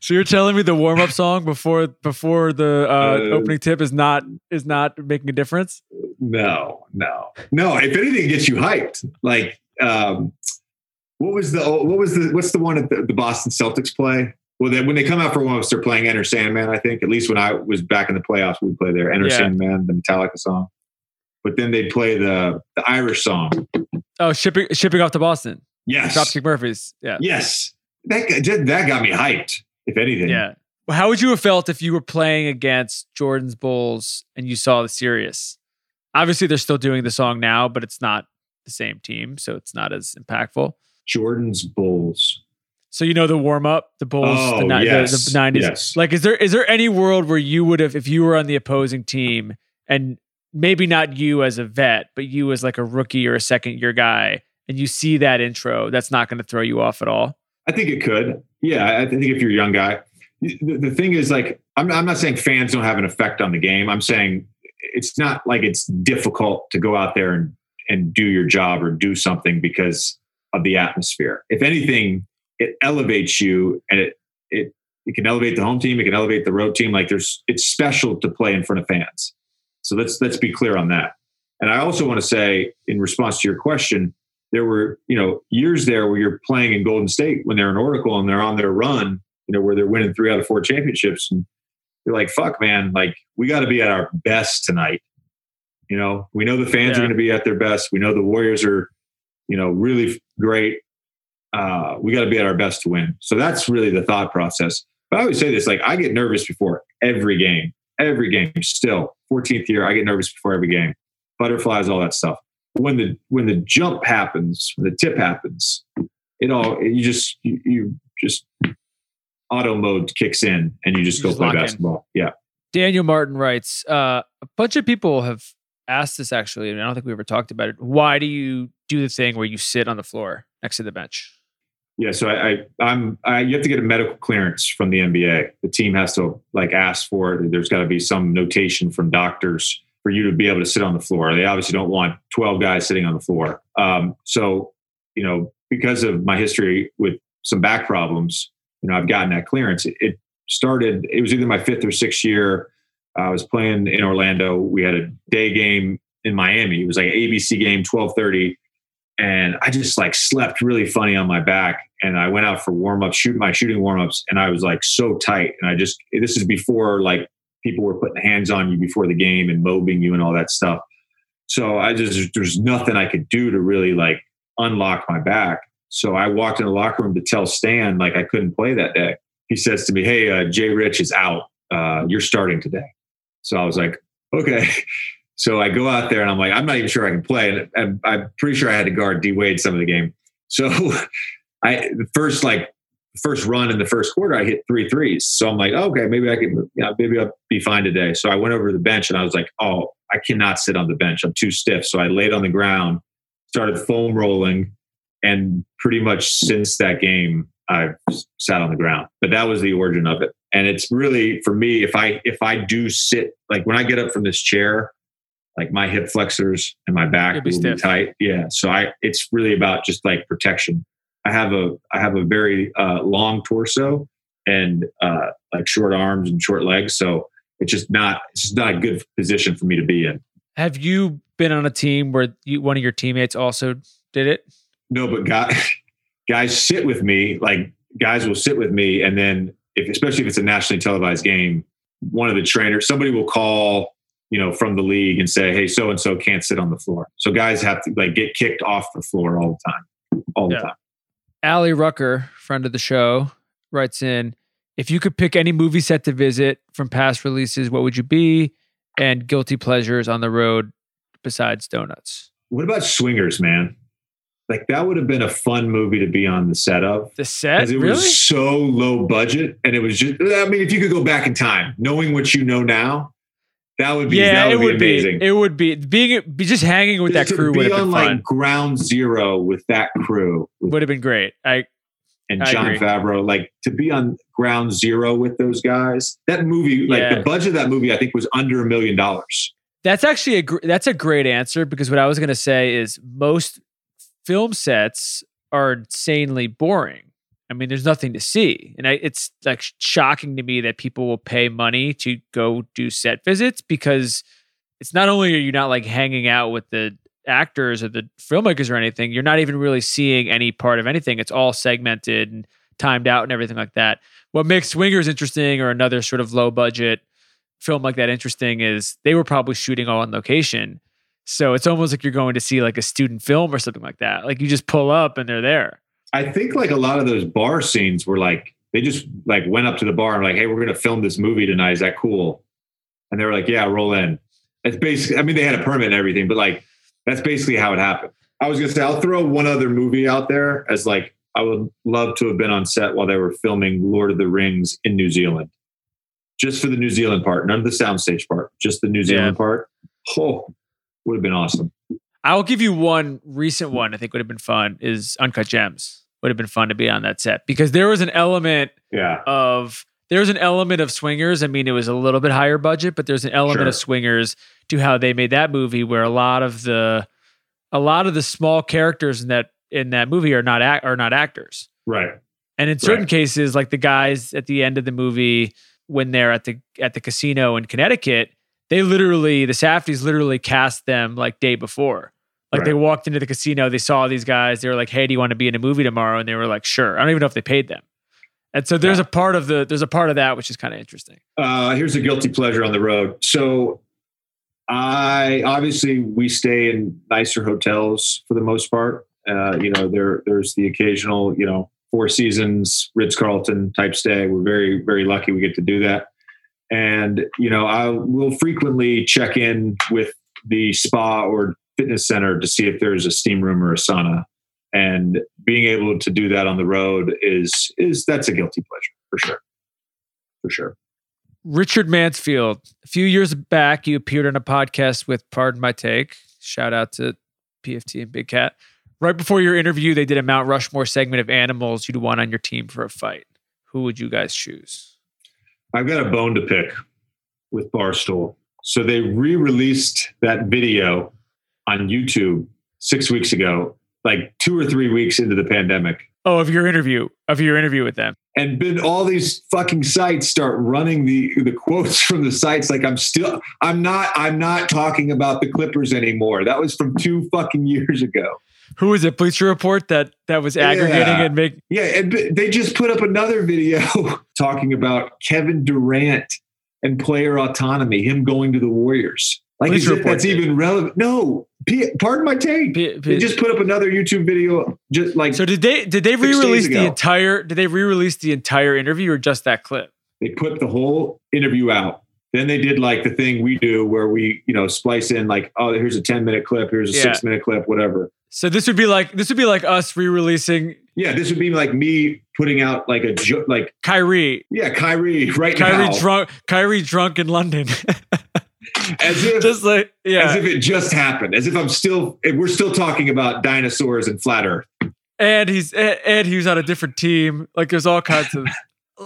So you're telling me the warm up song before before the uh, uh, opening tip is not is not making a difference? No, no, no. If anything, it gets you hyped. Like um, what was the what was the what's the one at the, the Boston Celtics play? Well, they, when they come out for warm ups, they're playing Enter Sandman. I think at least when I was back in the playoffs, we play their Enter yeah. Sandman, the Metallica song. But then they'd play the, the Irish song. Oh, shipping shipping off to Boston. Yes. Dropkick Murphys. Yeah. Yes. That, that got me hyped, if anything. Yeah. Well, how would you have felt if you were playing against Jordan's Bulls and you saw the series? Obviously, they're still doing the song now, but it's not the same team, so it's not as impactful. Jordan's Bulls. So you know the warm-up, the Bulls, oh, the, ni- yes. the, the nineties. Yes. Like, is there is there any world where you would have, if you were on the opposing team and maybe not you as a vet, but you as like a rookie or a second year guy, and you see that intro, that's not going to throw you off at all? I think it could. Yeah. I think if you're a young guy, the, the thing is like, I'm, I'm not saying fans don't have an effect on the game. I'm saying it's not like it's difficult to go out there and, and do your job or do something because of the atmosphere. If anything, it elevates you, and it, it, it can elevate the home team. It can elevate the road team. Like there's, it's special to play in front of fans. So let's let's be clear on that. And I also want to say, in response to your question, there were, you know, years there where you're playing in Golden State when they're in Oracle and they're on their run, you know, where they're winning three out of four championships. And you're like, fuck, man, like we got to be at our best tonight. You know, we know the fans yeah. are going to be at their best. We know the Warriors are, you know, really great. Uh, we got to be at our best to win. So that's really the thought process. But I always say this, like I get nervous before every game. Every game still. fourteenth year, I get nervous before every game. Butterflies, all that stuff. When the when the jump happens, when the tip happens, it all you just you, you just auto mode kicks in and you just you go just play basketball. In. Yeah. Daniel Martin writes, uh, a bunch of people have asked this actually, and I don't think we ever talked about it. Why do you do the thing where you sit on the floor next to the bench? Yeah, so I, I I'm I, you have to get a medical clearance from the N B A. The team has to like ask for it. There's got to be some notation from doctors for you to be able to sit on the floor. They obviously don't want twelve guys sitting on the floor. Um, so you know, because of my history with some back problems, you know, I've gotten that clearance. It, it started. It was either my fifth or sixth year. I was playing in Orlando. We had a day game in Miami. It was like an A B C game, twelve thirty. And I just like slept really funny on my back. And I went out for warm-ups, shoot my shooting warm-ups. And I was like so tight. And I just, this is before like people were putting hands on you before the game and mobbing you and all that stuff. So I just, there's nothing I could do to really like unlock my back. So I walked in the locker room to tell Stan, like I couldn't play that day. He says to me, hey, uh, Jay Rich is out. Uh, you're starting today. So I was like, okay. So I go out there and I'm like, I'm not even sure I can play. And I'm pretty sure I had to guard D Wade some of the game. So I, the first like first run in the first quarter, I hit three threes. So I'm like, oh, okay, maybe I can, you know, maybe I'll be fine today. So I went over to the bench and I was like, oh, I cannot sit on the bench. I'm too stiff. So I laid on the ground, started foam rolling. And pretty much since that game, I've sat on the ground, but that was the origin of it. And it's really for me, if I, if I do sit, like when I get up from this chair, like my hip flexors and my back will be tight. Yeah. So I, it's really about just like protection. I have a, I have a very uh, long torso and uh, like short arms and short legs. So it's just not, it's just not a good position for me to be in. Have you been on a team where you, one of your teammates also did it? No, but guys, guys sit with me, like guys will sit with me. And then if, especially if it's a nationally televised game, one of the trainers, somebody will call, you know, from the league and say, hey, so-and-so can't sit on the floor. So guys have to like get kicked off the floor all the time, all the yeah. time. Allie Rucker, friend of the show, writes in, if you could pick any movie set to visit from past releases, what would you be? And guilty pleasures on the road besides donuts. What about Swingers, man? Like that would have been a fun movie to be on the set of. The set? Because it really? was so low budget. And it was just, I mean, if you could go back in time, knowing what you know now, that would be, yeah, that would it would be amazing. Be, it would be, being be just hanging with just that crew would have been like fun. Ground zero with that crew. Would have been great. I And I Jon agree. Favreau, like to be on ground zero with those guys, that movie, like yeah. the budget of that movie, I think was under a million dollars. That's actually a, gr- that's a great answer because what I was going to say is most film sets are insanely boring. I mean, there's nothing to see. And I, it's like shocking to me that people will pay money to go do set visits because it's not only are you not like hanging out with the actors or the filmmakers or anything, you're not even really seeing any part of anything. It's all segmented and timed out and everything like that. What makes Swingers interesting or another sort of low budget film like that interesting is they were probably shooting all on location. So it's almost like you're going to see like a student film or something like that. Like you just pull up and they're there. I think like a lot of those bar scenes were like, they just like went up to the bar and like, hey, we're going to film this movie tonight. Is that cool? And they were like, yeah, roll in. It's basically, I mean, they had a permit and everything, but like, that's basically how it happened. I was going to say, I'll throw one other movie out there as like, I would love to have been on set while they were filming Lord of the Rings in New Zealand, just for the New Zealand part, none of the soundstage part, just the New Zealand yeah. part. Oh, would have been awesome. I'll give you one recent one I think would have been fun is Uncut Gems. Would have been fun to be on that set because there was an element yeah. of there was an element of Swingers. I mean, it was a little bit higher budget, but there's an element sure. of Swingers to how they made that movie where a lot of the a lot of the small characters in that in that movie are not act, are not actors. Right. And in certain right. cases, like the guys at the end of the movie when they're at the at the casino in Connecticut, they literally, the Safdies literally cast them like day before. Like right. they walked into the casino, they saw these guys, they were like, hey, do you want to be in a movie tomorrow? And they were like, sure. I don't even know if they paid them. And so there's yeah. a part of the, there's a part of that, which is kind of interesting. Uh, here's a guilty pleasure on the road. So I, obviously we stay in nicer hotels for the most part. Uh, you know, there, there's the occasional, you know, Four Seasons, Ritz-Carlton type stay. We're very, very lucky we get to do that. And, you know, I will frequently check in with the spa or fitness center to see if there's a steam room or a sauna. And being able to do that on the road is, is that's a guilty pleasure for sure. For sure. Richard Mansfield, a few years back, you appeared on a podcast with Pardon My Take. Shout out to P F T and Big Cat. Right before your interview, they did a Mount Rushmore segment of animals you'd want on your team for a fight. Who would you guys choose? I've got a bone to pick with Barstool. So they re-released that video on YouTube six weeks ago, like two or three weeks into the pandemic. Oh, of your interview, of your interview with them. And then all these fucking sites start running the, the quotes from the sites. Like I'm still, I'm not, I'm not talking about the Clippers anymore. That was from two fucking years ago. Who was it? Bleacher Report that that was aggregating yeah. and making. Yeah, and they just put up another video talking about Kevin Durant and player autonomy, him going to the Warriors. Like is it, that's even relevant. No, P- Pardon My Take. P- P- they just put up another YouTube video, just like. So did they? Did they re-release the entire? Did they re-release the entire interview or just that clip? They put the whole interview out. Then they did like the thing we do where we, you know, splice in like, oh, here's a ten minute clip, here's a yeah. six minute clip, whatever. So this would be like, this would be like us re-releasing. Yeah. This would be like me putting out like a jo- like Kyrie. Yeah, Kyrie right Kyrie now. Drunk, Kyrie drunk in London. As if, just like, yeah. as if it just happened. As if I'm still, we're still talking about dinosaurs and flat Earth. And he's and he was on a different team. Like there's all kinds of.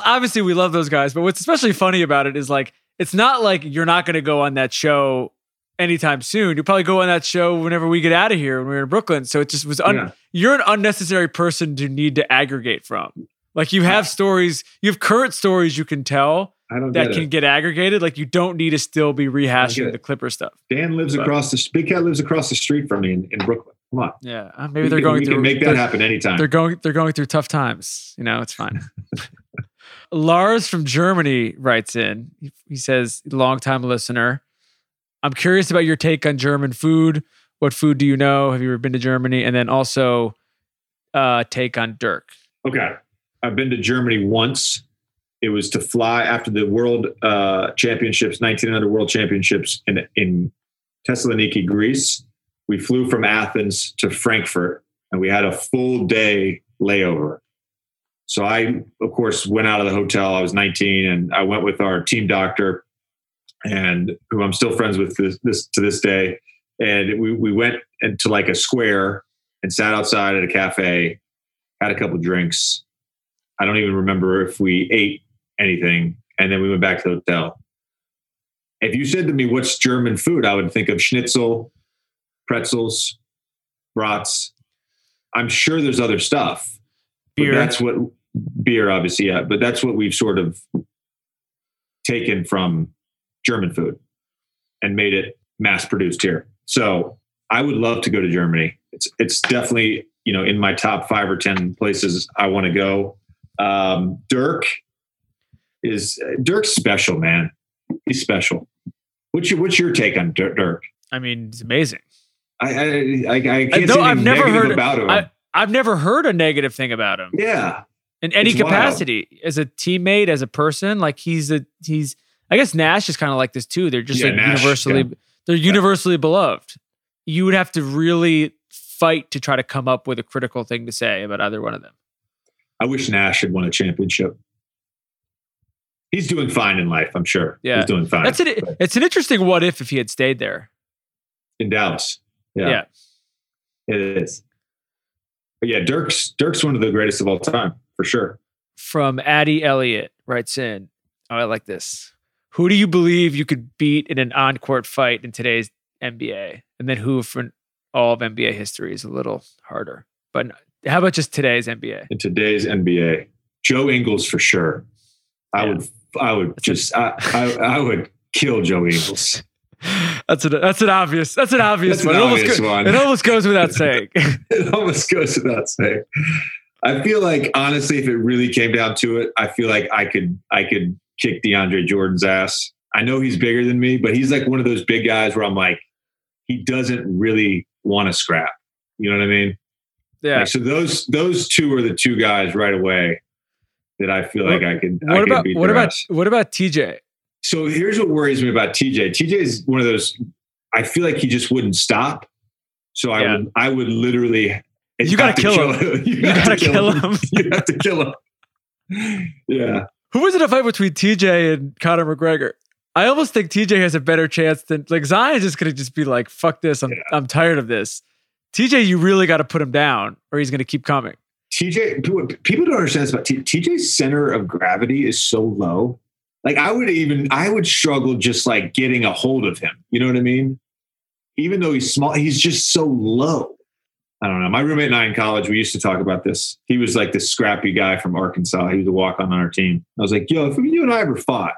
Obviously, we love those guys, but what's especially funny about it is like it's not like you're not going to go on that show anytime soon. You'll probably go on that show whenever we get out of here when we're in Brooklyn. So it just was. Un- yeah. You're an unnecessary person to need to aggregate from. Like you have yeah. stories, you have current stories you can tell. I don't that get can it. Get aggregated. Like you don't need to still be rehashing the Clipper stuff. Dan lives but. across the Big Cat lives across the street from me in, in Brooklyn. Come on, yeah. Maybe we they're can, going. We through, can make that happen anytime. They're going. They're going through tough times. You know, it's fine. Lars from Germany writes in. He says, "Longtime listener, I'm curious about your take on German food. What food do you know? Have you ever been to Germany? And then also, uh, take on Dirk." Okay, I've been to Germany once. It was to fly after the World uh, Championships, nineteen hundred World Championships in, in Thessaloniki, Greece. We flew from Athens to Frankfurt, and we had a full day layover. So I, of course, went out of the hotel. I was nineteen, and I went with our team doctor, and who I'm still friends with this, this to this day. And we we went into like a square and sat outside at a cafe, had a couple drinks. I don't even remember if we ate anything, and then we went back to the hotel. If you said to me, what's German food? I would think of schnitzel, pretzels, brats. I'm sure there's other stuff. Beer. But that's what beer, obviously, yeah. But that's what we've sort of taken from German food and made it mass-produced here. So I would love to go to Germany. It's it's definitely, you know, in my top five or ten places I want to go. Um, Dirk is Dirk's special, man. He's special. What's your what's your take on Dirk? I mean, it's amazing. I I I, I can't say I've never heard about him. I, I've never heard a negative thing about him. Yeah, in any capacity, wild. As a teammate, as a person, like he's a he's. I guess Nash is kind of like this too. They're just yeah, like Nash, universally, yeah. they're universally yeah. beloved. You would have to really fight to try to come up with a critical thing to say about either one of them. I wish Nash had won a championship. He's doing fine in life, I'm sure. Yeah, he's doing fine. That's an, it's an interesting what if if he had stayed there. In Dallas. Yeah. yeah. It is. But yeah, Dirk's Dirk's one of the greatest of all time, for sure. From Addie Elliott writes in, oh, I like this. Who do you believe you could beat in an on-court fight in today's N B A? And then who from all of N B A history is a little harder. But no, how about just today's N B A? In today's N B A, Joe Ingles for sure. I yeah. would, I would that's just, a, I, I, I would kill Joe Ingles. That's an, that's an obvious, that's an obvious, that's one. An it obvious go, one. It almost goes without saying. It almost goes without saying. I feel like honestly, if it really came down to it, I feel like I could, I could kick DeAndre Jordan's ass. I know he's bigger than me, but he's like one of those big guys where I'm like, he doesn't really want to scrap. You know what I mean? Yeah. Like, so those those two are the two guys right away that I feel like I can. What I about beat what about ass. What about T J? So here's what worries me about T J. T J is one of those. I feel like he just wouldn't stop. So I yeah. would I would literally. You gotta kill, kill him. him. You, you gotta, gotta kill him. him. You have to kill him. Yeah. Who was in a fight between T J and Conor McGregor? I almost think T J has a better chance than like Zion's just gonna just be like, fuck this. I'm yeah. I'm tired of this. T J, you really got to put him down or he's going to keep coming. T J, people don't understand this, but T J's center of gravity is so low. Like I would even, I would struggle just like getting a hold of him. You know what I mean? Even though he's small, he's just so low. I don't know. My roommate and I in college, we used to talk about this. He was like this scrappy guy from Arkansas. He was a walk-on on our team. I was like, yo, if you and I ever fought,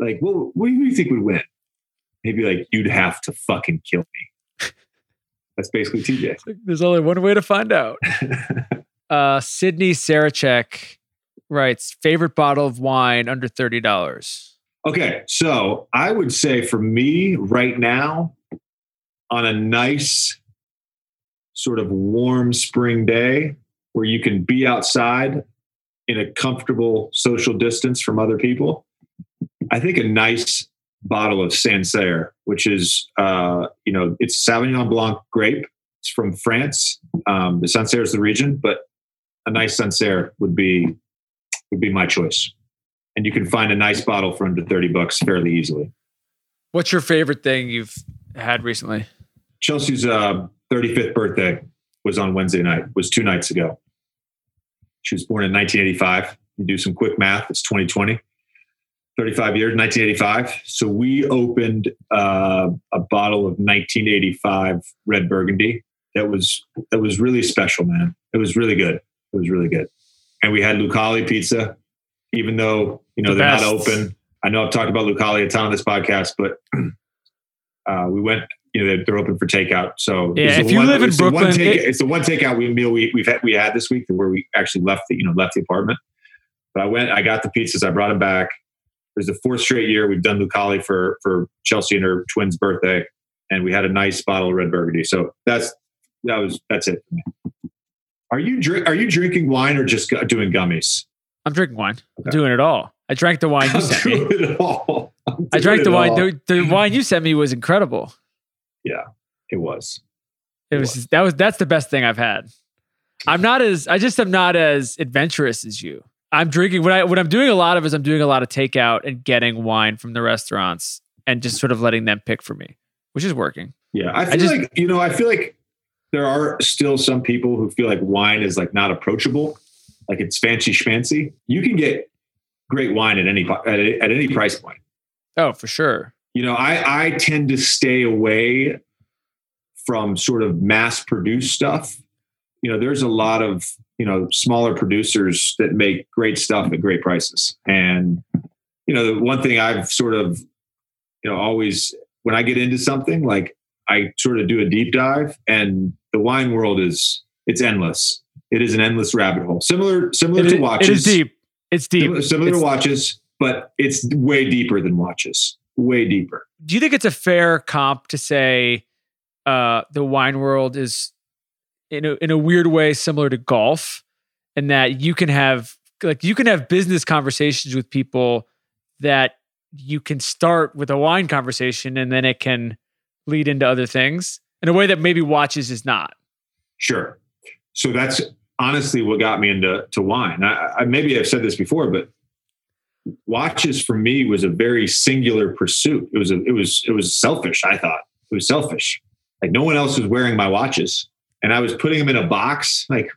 like, well, what do you think would win? He'd be like, you'd have to fucking kill me. That's basically T J. Like there's only one way to find out. uh, Sydney Sarachek writes, favorite bottle of wine under thirty dollars. Okay. So I would say for me right now, on a nice sort of warm spring day where you can be outside in a comfortable social distance from other people, I think a nice bottle of Sancerre, which is, uh, you know, it's Sauvignon Blanc grape. It's from France. Um, the Sancerre is the region, but a nice Sancerre would be would be my choice. And you can find a nice bottle for under thirty bucks fairly easily. What's your favorite thing you've had recently? Chelsea's uh, thirty-fifth birthday was on Wednesday night, was two nights ago. She was born in nineteen eighty-five. You do some quick math, it's twenty twenty. thirty-five years, nineteen eighty-five. So we opened uh, a bottle of nineteen eighty-five red Burgundy. That was that was really special, man. It was really good. It was really good. And we had Lucali pizza, even though, you know, the they're best. Not open. I know I've talked about Lucali a ton on this podcast, but uh, we went, you know, they're, they're open for takeout. So yeah, if you one, live in Brooklyn, the take, it, it's the one takeout we meal we, we've had, we had this week where we actually left the, you know, left the apartment. But I went, I got the pizzas, I brought them back. It was the fourth straight year we've done Lucali for for Chelsea and her twins' birthday, and we had a nice bottle of red Burgundy. So that's that was that's it for me. Are you drink? Are you drinking wine or just doing gummies? I'm drinking wine. Okay. I'm doing it all. I drank the wine you sent me. I'm doing it all. I drank the wine. The, the wine you sent me was incredible. Yeah, it was. It, it was, was that was that's the best thing I've had. I'm not as I just am not as adventurous as you. I'm drinking, what, I, what I'm doing a lot of is I'm doing a lot of takeout and getting wine from the restaurants and just sort of letting them pick for me, which is working. Yeah. I feel I just, like, you know, I feel like there are still some people who feel like wine is like not approachable. Like it's fancy schmancy. You can get great wine at any, at, at any price point. Oh, for sure. You know, I, I tend to stay away from sort of mass produced stuff. You know, there's a lot of, you know, smaller producers that make great stuff at great prices. And, you know, the one thing I've sort of, you know, always, when I get into something, like I sort of do a deep dive, and the wine world is, it's endless. It is an endless rabbit hole. Similar, similar it, to watches. It is deep. It's deep. Similar, similar it's, to watches, but it's way deeper than watches. Way deeper. Do you think it's a fair comp to say uh, the wine world is, in a, in a weird way, similar to golf, in that you can have like you can have business conversations with people that you can start with a wine conversation, and then it can lead into other things in a way that maybe watches is not. Sure. So that's honestly what got me into to wine. I, I maybe I've said this before, but watches for me was a very singular pursuit. It was a, it was it was selfish. I thought it was selfish. Like no one else was wearing my watches. And I was putting them in a box, like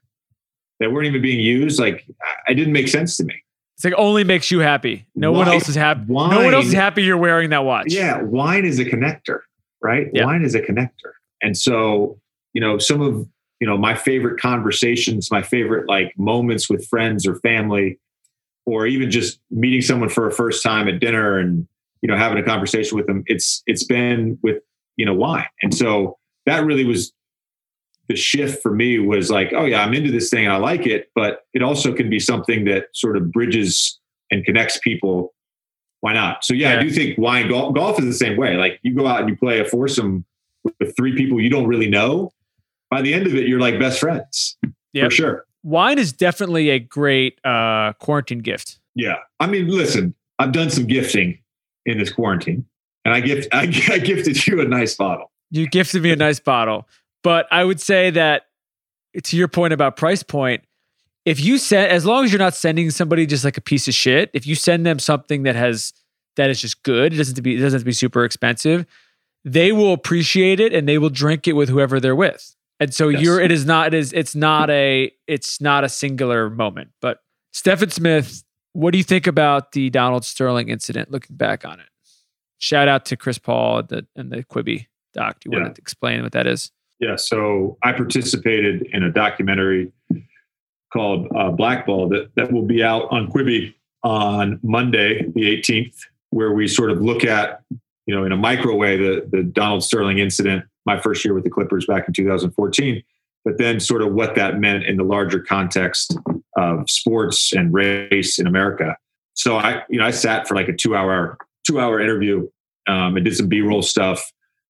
they weren't even being used. Like it didn't make sense to me. It's like only makes you happy. No wine, one else is happy. Wine, no one else is happy you're wearing that watch. Yeah. Wine is a connector, right? Yeah. Wine is a connector. And so, you know, some of, you know, my favorite conversations, my favorite like moments with friends or family, or even just meeting someone for a first time at dinner and, you know, having a conversation with them. It's, it's been with, you know, wine. And so that really was, the shift for me was like, oh yeah, I'm into this thing and I like it, but it also can be something that sort of bridges and connects people. Why not? So yeah, yeah. I do think wine, golf, golf is the same way. Like you go out and you play a foursome with three people you don't really know. By the end of it, you're like best friends. Yeah, for sure. Wine is definitely a great uh, quarantine gift. Yeah. I mean, listen, I've done some gifting in this quarantine and I gift, I, I gifted you a nice bottle. You gifted me a nice bottle. But I would say that to your point about price point, if you send, as long as you're not sending somebody just like a piece of shit, if you send them something that has, that is just good, it doesn't have to be, it doesn't have to be super expensive, they will appreciate it and they will drink it with whoever they're with. And so yes. you're, it is not, it is, it's not a, it's not a singular moment, but Stephen Smith, what do you think about the Donald Sterling incident? Looking back on it, shout out to Chris Paul and the, and the Quibi doc. Do you yeah. want to explain what that is? Yeah, so I participated in a documentary called uh, Blackball that, that will be out on Quibi on Monday, the eighteenth, where we sort of look at, you know, in a micro way, the, the Donald Sterling incident, my first year with the Clippers back in two thousand fourteen, but then sort of what that meant in the larger context of sports and race in America. So I, you know, I sat for like a two hour, two hour interview um, and did some B-roll stuff.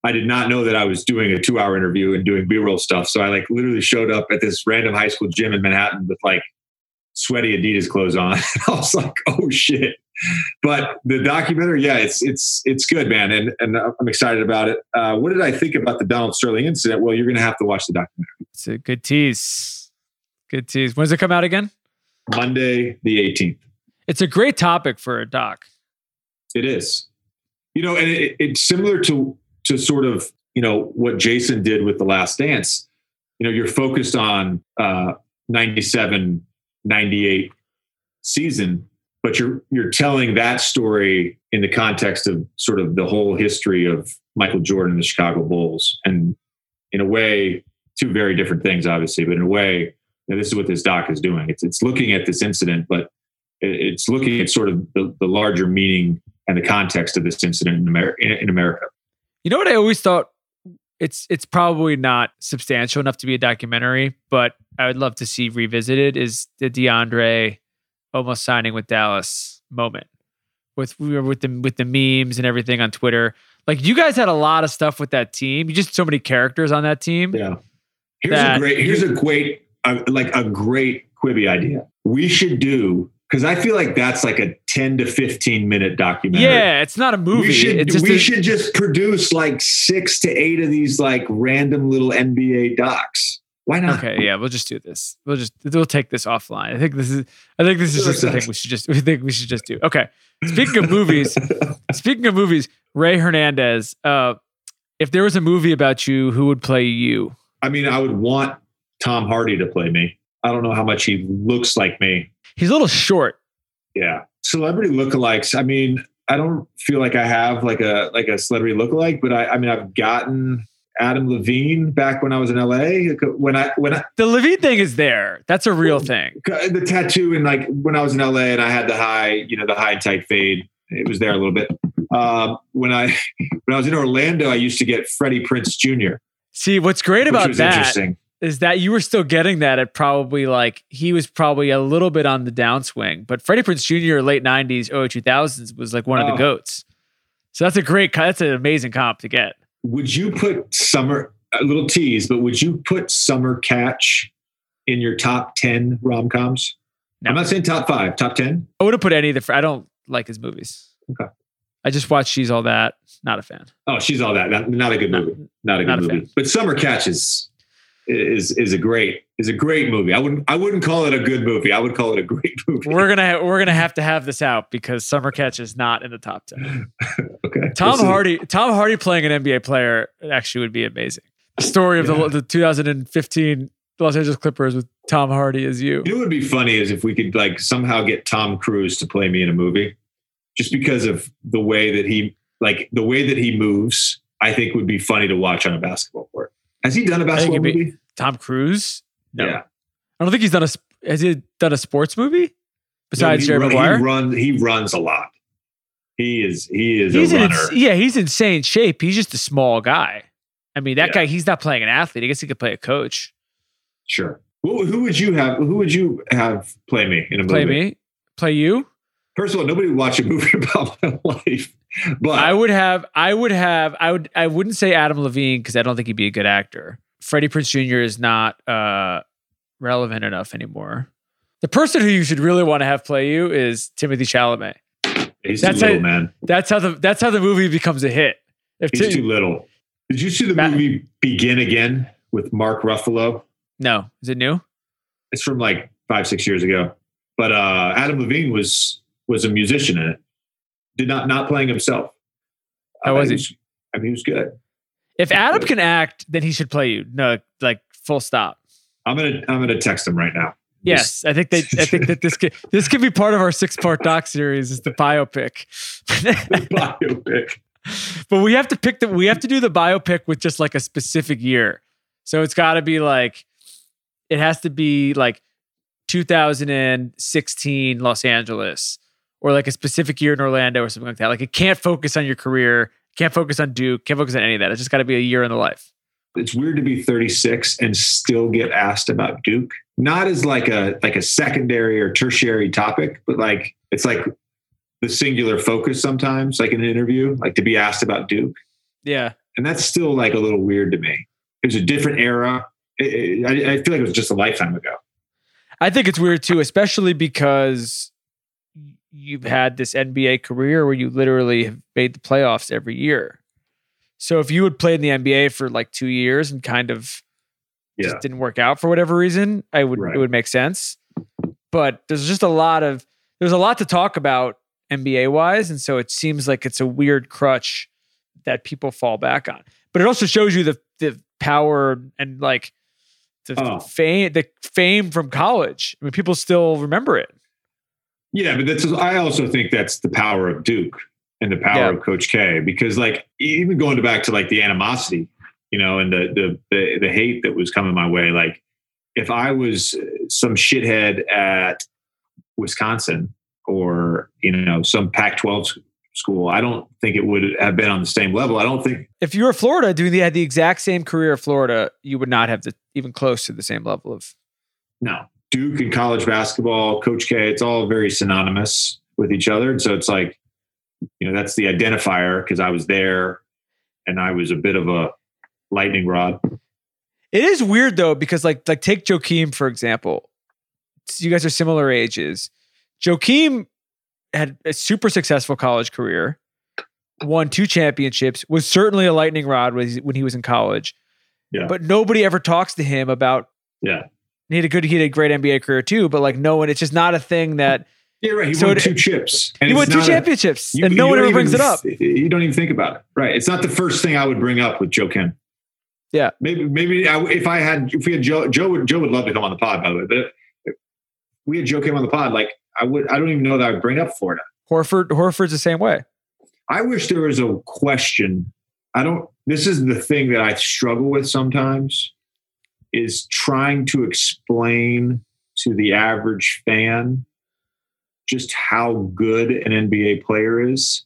I did not know that I was doing a two-hour interview and doing B-roll stuff. So I like literally showed up at this random high school gym in Manhattan with like sweaty Adidas clothes on. I was like, "Oh shit!" But the documentary, yeah, it's it's it's good, man, and and I'm excited about it. Uh, what did I think about the Donald Sterling incident? Well, you're going to have to watch the documentary. It's a good tease. Good tease. When does it come out again? Monday, the eighteenth. It's a great topic for a doc. It is. You know, and it, it's similar to to sort of, you know, what Jason did with The Last Dance. You know, you're focused on uh, ninety-seven, ninety-eight season, but you're you're telling that story in the context of sort of the whole history of Michael Jordan and the Chicago Bulls. And in a way, two very different things, obviously, but in a way, you know, this is what this doc is doing. It's it's looking at this incident, but it's looking at sort of the, the larger meaning and the context of this incident in America, in, in America. You know what I always thought? It's it's probably not substantial enough to be a documentary, but I would love to see revisited is the DeAndre almost signing with Dallas moment with with the with the memes and everything on Twitter. Like, you guys had a lot of stuff with that team. You just so many characters on that team. Yeah. Here's a great. Here's a great. Uh, like a great Quibi idea. We should do. Because I feel like that's like a ten to fifteen minute documentary. Yeah, it's not a movie. We should, it's just we a, should just produce like six to eight of these like random little N B A docs. Why not? Okay, yeah, we'll just do this. We'll just we'll take this offline. I think this is I think this is just the thing we should just we think we should just do. Okay. Speaking of movies, speaking of movies, Ray Hernandez, uh, if there was a movie about you, who would play you? I mean, I would want Tom Hardy to play me. I don't know how much he looks like me. He's a little short. Yeah. Celebrity lookalikes. I mean, I don't feel like I have like a, like a celebrity lookalike, but I, I mean, I've gotten Adam Levine back when I was in L A. When I, when I, the Levine thing is there. That's a real thing. The tattoo. And like when I was in L A and I had the high, you know, the high tight fade, it was there a little bit. Um, when I, when I was in Orlando, I used to get Freddie Prinze Junior See, what's great about that. Interesting. Is that you were still getting that at probably like, he was probably a little bit on the downswing, but Freddie Prinze Junior late nineties, early two thousands was like one oh. of the GOATs. So that's a great, that's an amazing comp to get. Would you put Summer, a little tease, but would you put Summer Catch in your top ten rom-coms? No. I'm not saying top five, top ten. I wouldn't put any of the, I don't like his movies. Okay. I just watched She's All That. Not a fan. Oh, She's All That. Not, not a good movie. Not, not a good not a movie. Fan. But Summer Catch is... Is is a great is a great movie. I wouldn't I wouldn't call it a good movie. I would call it a great movie. We're gonna ha- we're gonna have to have this out because Summer Catch is not in the top ten. Okay. Tom we'll Hardy Tom Hardy playing an N B A player actually would be amazing. The story of yeah. the, the twenty fifteen Los Angeles Clippers with Tom Hardy as you. It would be funny is if we could like somehow get Tom Cruise to play me in a movie, just because of the way that he like the way that he moves. I think would be funny to watch on a basketball court. Has he done a basketball movie? Tom Cruise? No. Yeah. I don't think he's done a... Has he done a sports movie? Besides no, Jerry run, Maguire? He, run, he runs a lot. He is He is he's a runner. In, yeah, he's in insane shape. He's just a small guy. I mean, that yeah. guy, he's not playing an athlete. I guess he could play a coach. Sure. Who, who would you have... Who would you have play me in a movie? Play me? Play you? First of all, nobody would watch a movie about my life. But I would have, I would have, I would, I wouldn't say Adam Levine because I don't think he'd be a good actor. Freddie Prinze Junior is not uh, relevant enough anymore. The person who you should really want to have play you is Timothy Chalamet. He's that's too little, how, man. That's how the that's how the movie becomes a hit. If He's Tim, too little. Did you see the Matt, movie Begin Again with Mark Ruffalo? No, is it new? It's from like five six years ago. But uh, Adam Levine was was a musician in it. Did not not playing himself. How I was he? Was, I mean, he was good. If Adam good. can act, then he should play you. No, like full stop. I'm gonna I'm gonna text him right now. Yes, Just. I think they. I think that this could this could be part of our six part doc series is the biopic. The biopic. But we have to pick the we have to do the biopic with just like a specific year. So it's got to be like it has to be like two thousand sixteen Los Angeles. Or like a specific year in Orlando or something like that. Like it can't focus on your career, can't focus on Duke, can't focus on any of that. It's just got to be a year in the life. It's weird to be thirty-six and still get asked about Duke. Not as like a like a secondary or tertiary topic, but like it's like the singular focus sometimes, like in an interview, like to be asked about Duke. Yeah. And that's still like a little weird to me. It was a different era. It, it, I, I feel like it was just a lifetime ago. I think it's weird too, especially because you've had this N B A career where you literally have made the playoffs every year. So if you had played in the N B A for like two years and kind of yeah. just didn't work out for whatever reason, I would right. it would make sense. But there's just a lot of there's a lot to talk about N B A wise, and so it seems like it's a weird crutch that people fall back on. But it also shows you the the power and like the oh. fame the fame from college. I mean, people still remember it. Yeah, but that's I also think that's the power of Duke and the power yeah. of Coach K, because like even going back to like the animosity, you know, and the, the the the hate that was coming my way. Like if I was some shithead at Wisconsin or, you know, some Pac twelve school, I don't think it would have been on the same level. I don't think if you were Florida doing the had the exact same career of Florida, you would not have the even close to the same level of no. Duke and college basketball, Coach K, it's all very synonymous with each other. And so it's like, you know, that's the identifier because I was there and I was a bit of a lightning rod. It is weird though, because like, like take Joakim, for example, you guys are similar ages. Joakim had a super successful college career, won two championships, was certainly a lightning rod when he was in college, yeah. but nobody ever talks to him about, yeah. He had a good, he had a great N B A career too, but like no one, it's just not a thing that. Yeah, right. He so won two it, chips. And he won two championships, a, you, and no one ever even, brings it up. You don't even think about it, right? It's not the first thing I would bring up with Joe Kim. Yeah, maybe maybe I, if I had if we had Joe Joe would Joe would love to come on the pod, by the way, but if, if we had Joe Kim on the pod, like I would I don't even know that I would bring up Florida. Horford Horford's the same way. I wish there was a question. I don't. This is the thing that I struggle with sometimes. Is trying to explain to the average fan just how good an N B A player is.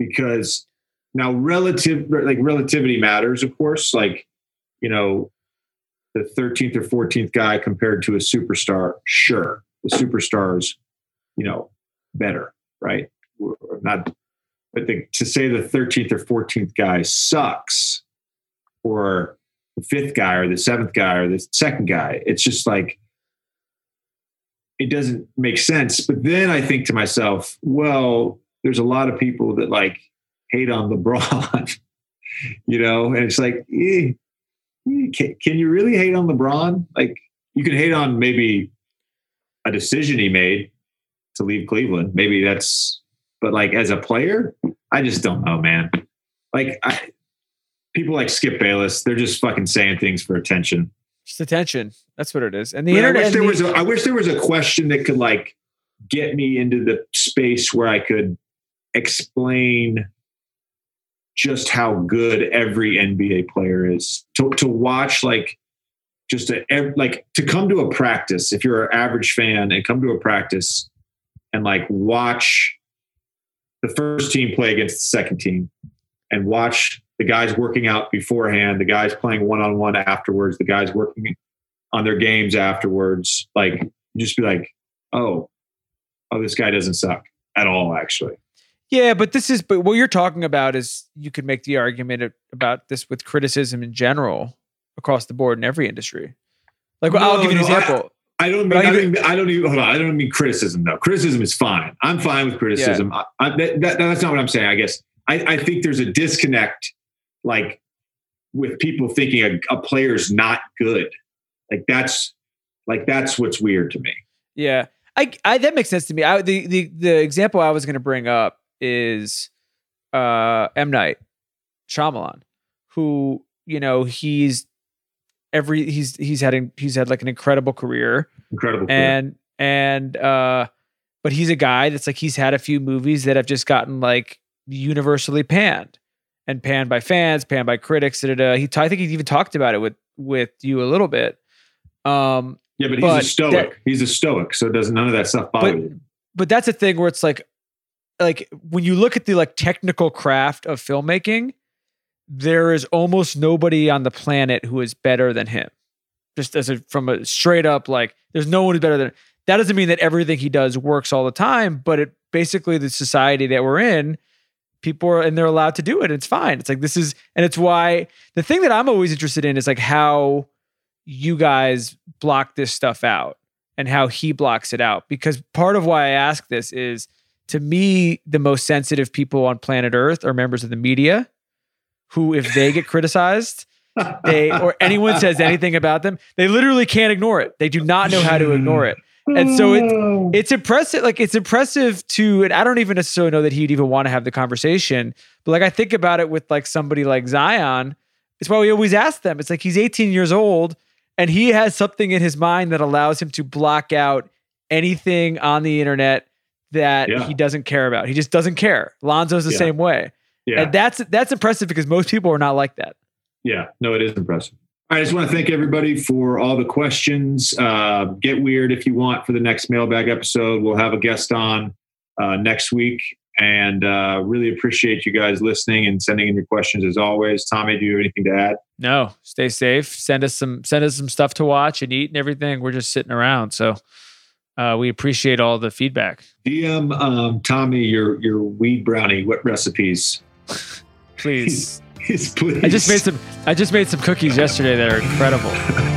Because now relative, like relativity matters, of course, like, you know, the thirteenth or fourteenth guy compared to a superstar. Sure. The superstar's, you know, better, right? Not, but the, to say the thirteenth or fourteenth guy sucks or the fifth guy or the seventh guy or the second guy. It's just like, it doesn't make sense. But then I think to myself, well, there's a lot of people that like hate on LeBron, you know? And it's like, eh, can, can you really hate on LeBron? Like you can hate on maybe a decision he made to leave Cleveland. Maybe that's, but like as a player, I just don't know, man. Like I, People like Skip Bayless, they're just fucking saying things for attention. Just attention. That's what it is. And the but internet. I wish, there the, was a, I wish there was a question that could like get me into the space where I could explain just how good every N B A player is. To to watch like just a like to come to a practice if you're an average fan and come to a practice and like watch the first team play against the second team and watch. The guys working out beforehand, the guys playing one-on-one afterwards, the guys working on their games afterwards, like you just be like, oh, oh, this guy doesn't suck at all, actually. Yeah. But this is, but what you're talking about is you could make the argument about this with criticism in general across the board in every industry. Like well, no, I'll give you an no, example. I, I don't mean, I, even, I, mean I don't even, hold on. I don't mean criticism though. Criticism is fine. I'm fine with criticism. Yeah. I, I, that, that, that's not what I'm saying. I guess I, I think there's a disconnect like with people thinking a, a player's not good. Like that's like, that's what's weird to me. Yeah. I, I, that makes sense to me. I, the, the, the example I was going to bring up is, uh, M. Night Shyamalan, who, you know, he's every, he's, he's had, he's had like an incredible career. Incredible. Career. And, and, uh, but he's a guy that's like, he's had a few movies that have just gotten like universally panned. And panned by fans, panned by critics. Da, da, da. He, t- I think he even talked about it with with you a little bit. Um, yeah, but, but he's a stoic. That, he's a stoic, so it doesn't none of that stuff bother but, you. But that's a thing where it's like, like when you look at the like technical craft of filmmaking, there is almost nobody on the planet who is better than him. Just as a from a straight up like, there's no one who's better than him. That doesn't mean that everything he does works all the time, but it basically the society that we're in. People are, and they're allowed to do it. It's fine. It's like, this is, and it's why the thing that I'm always interested in is like how you guys block this stuff out and how he blocks it out. Because part of why I ask this is to me, the most sensitive people on planet Earth are members of the media who, if they get criticized, they or anyone says anything about them, they literally can't ignore it. They do not know how to ignore it. And so it's it's impressive. Like it's impressive to, and I don't even necessarily know that he'd even want to have the conversation. But like I think about it with like somebody like Zion. It's why we always ask them. It's like he's eighteen years old and he has something in his mind that allows him to block out anything on the internet that yeah. he doesn't care about. He just doesn't care. Lonzo's the yeah. same way. Yeah. And that's that's impressive because most people are not like that. Yeah, no, it is impressive. I just want to thank everybody for all the questions. Uh, get weird if you want for the next mailbag episode. We'll have a guest on uh, next week. And uh, really appreciate you guys listening and sending in your questions as always. Tommy, do you have anything to add? No, stay safe. Send us some send us some stuff to watch and eat and everything. We're just sitting around. So uh, we appreciate all the feedback. D M um, Tommy your your weed brownie. What recipes? Please. Please. I just made some I just made some cookies yesterday that are incredible.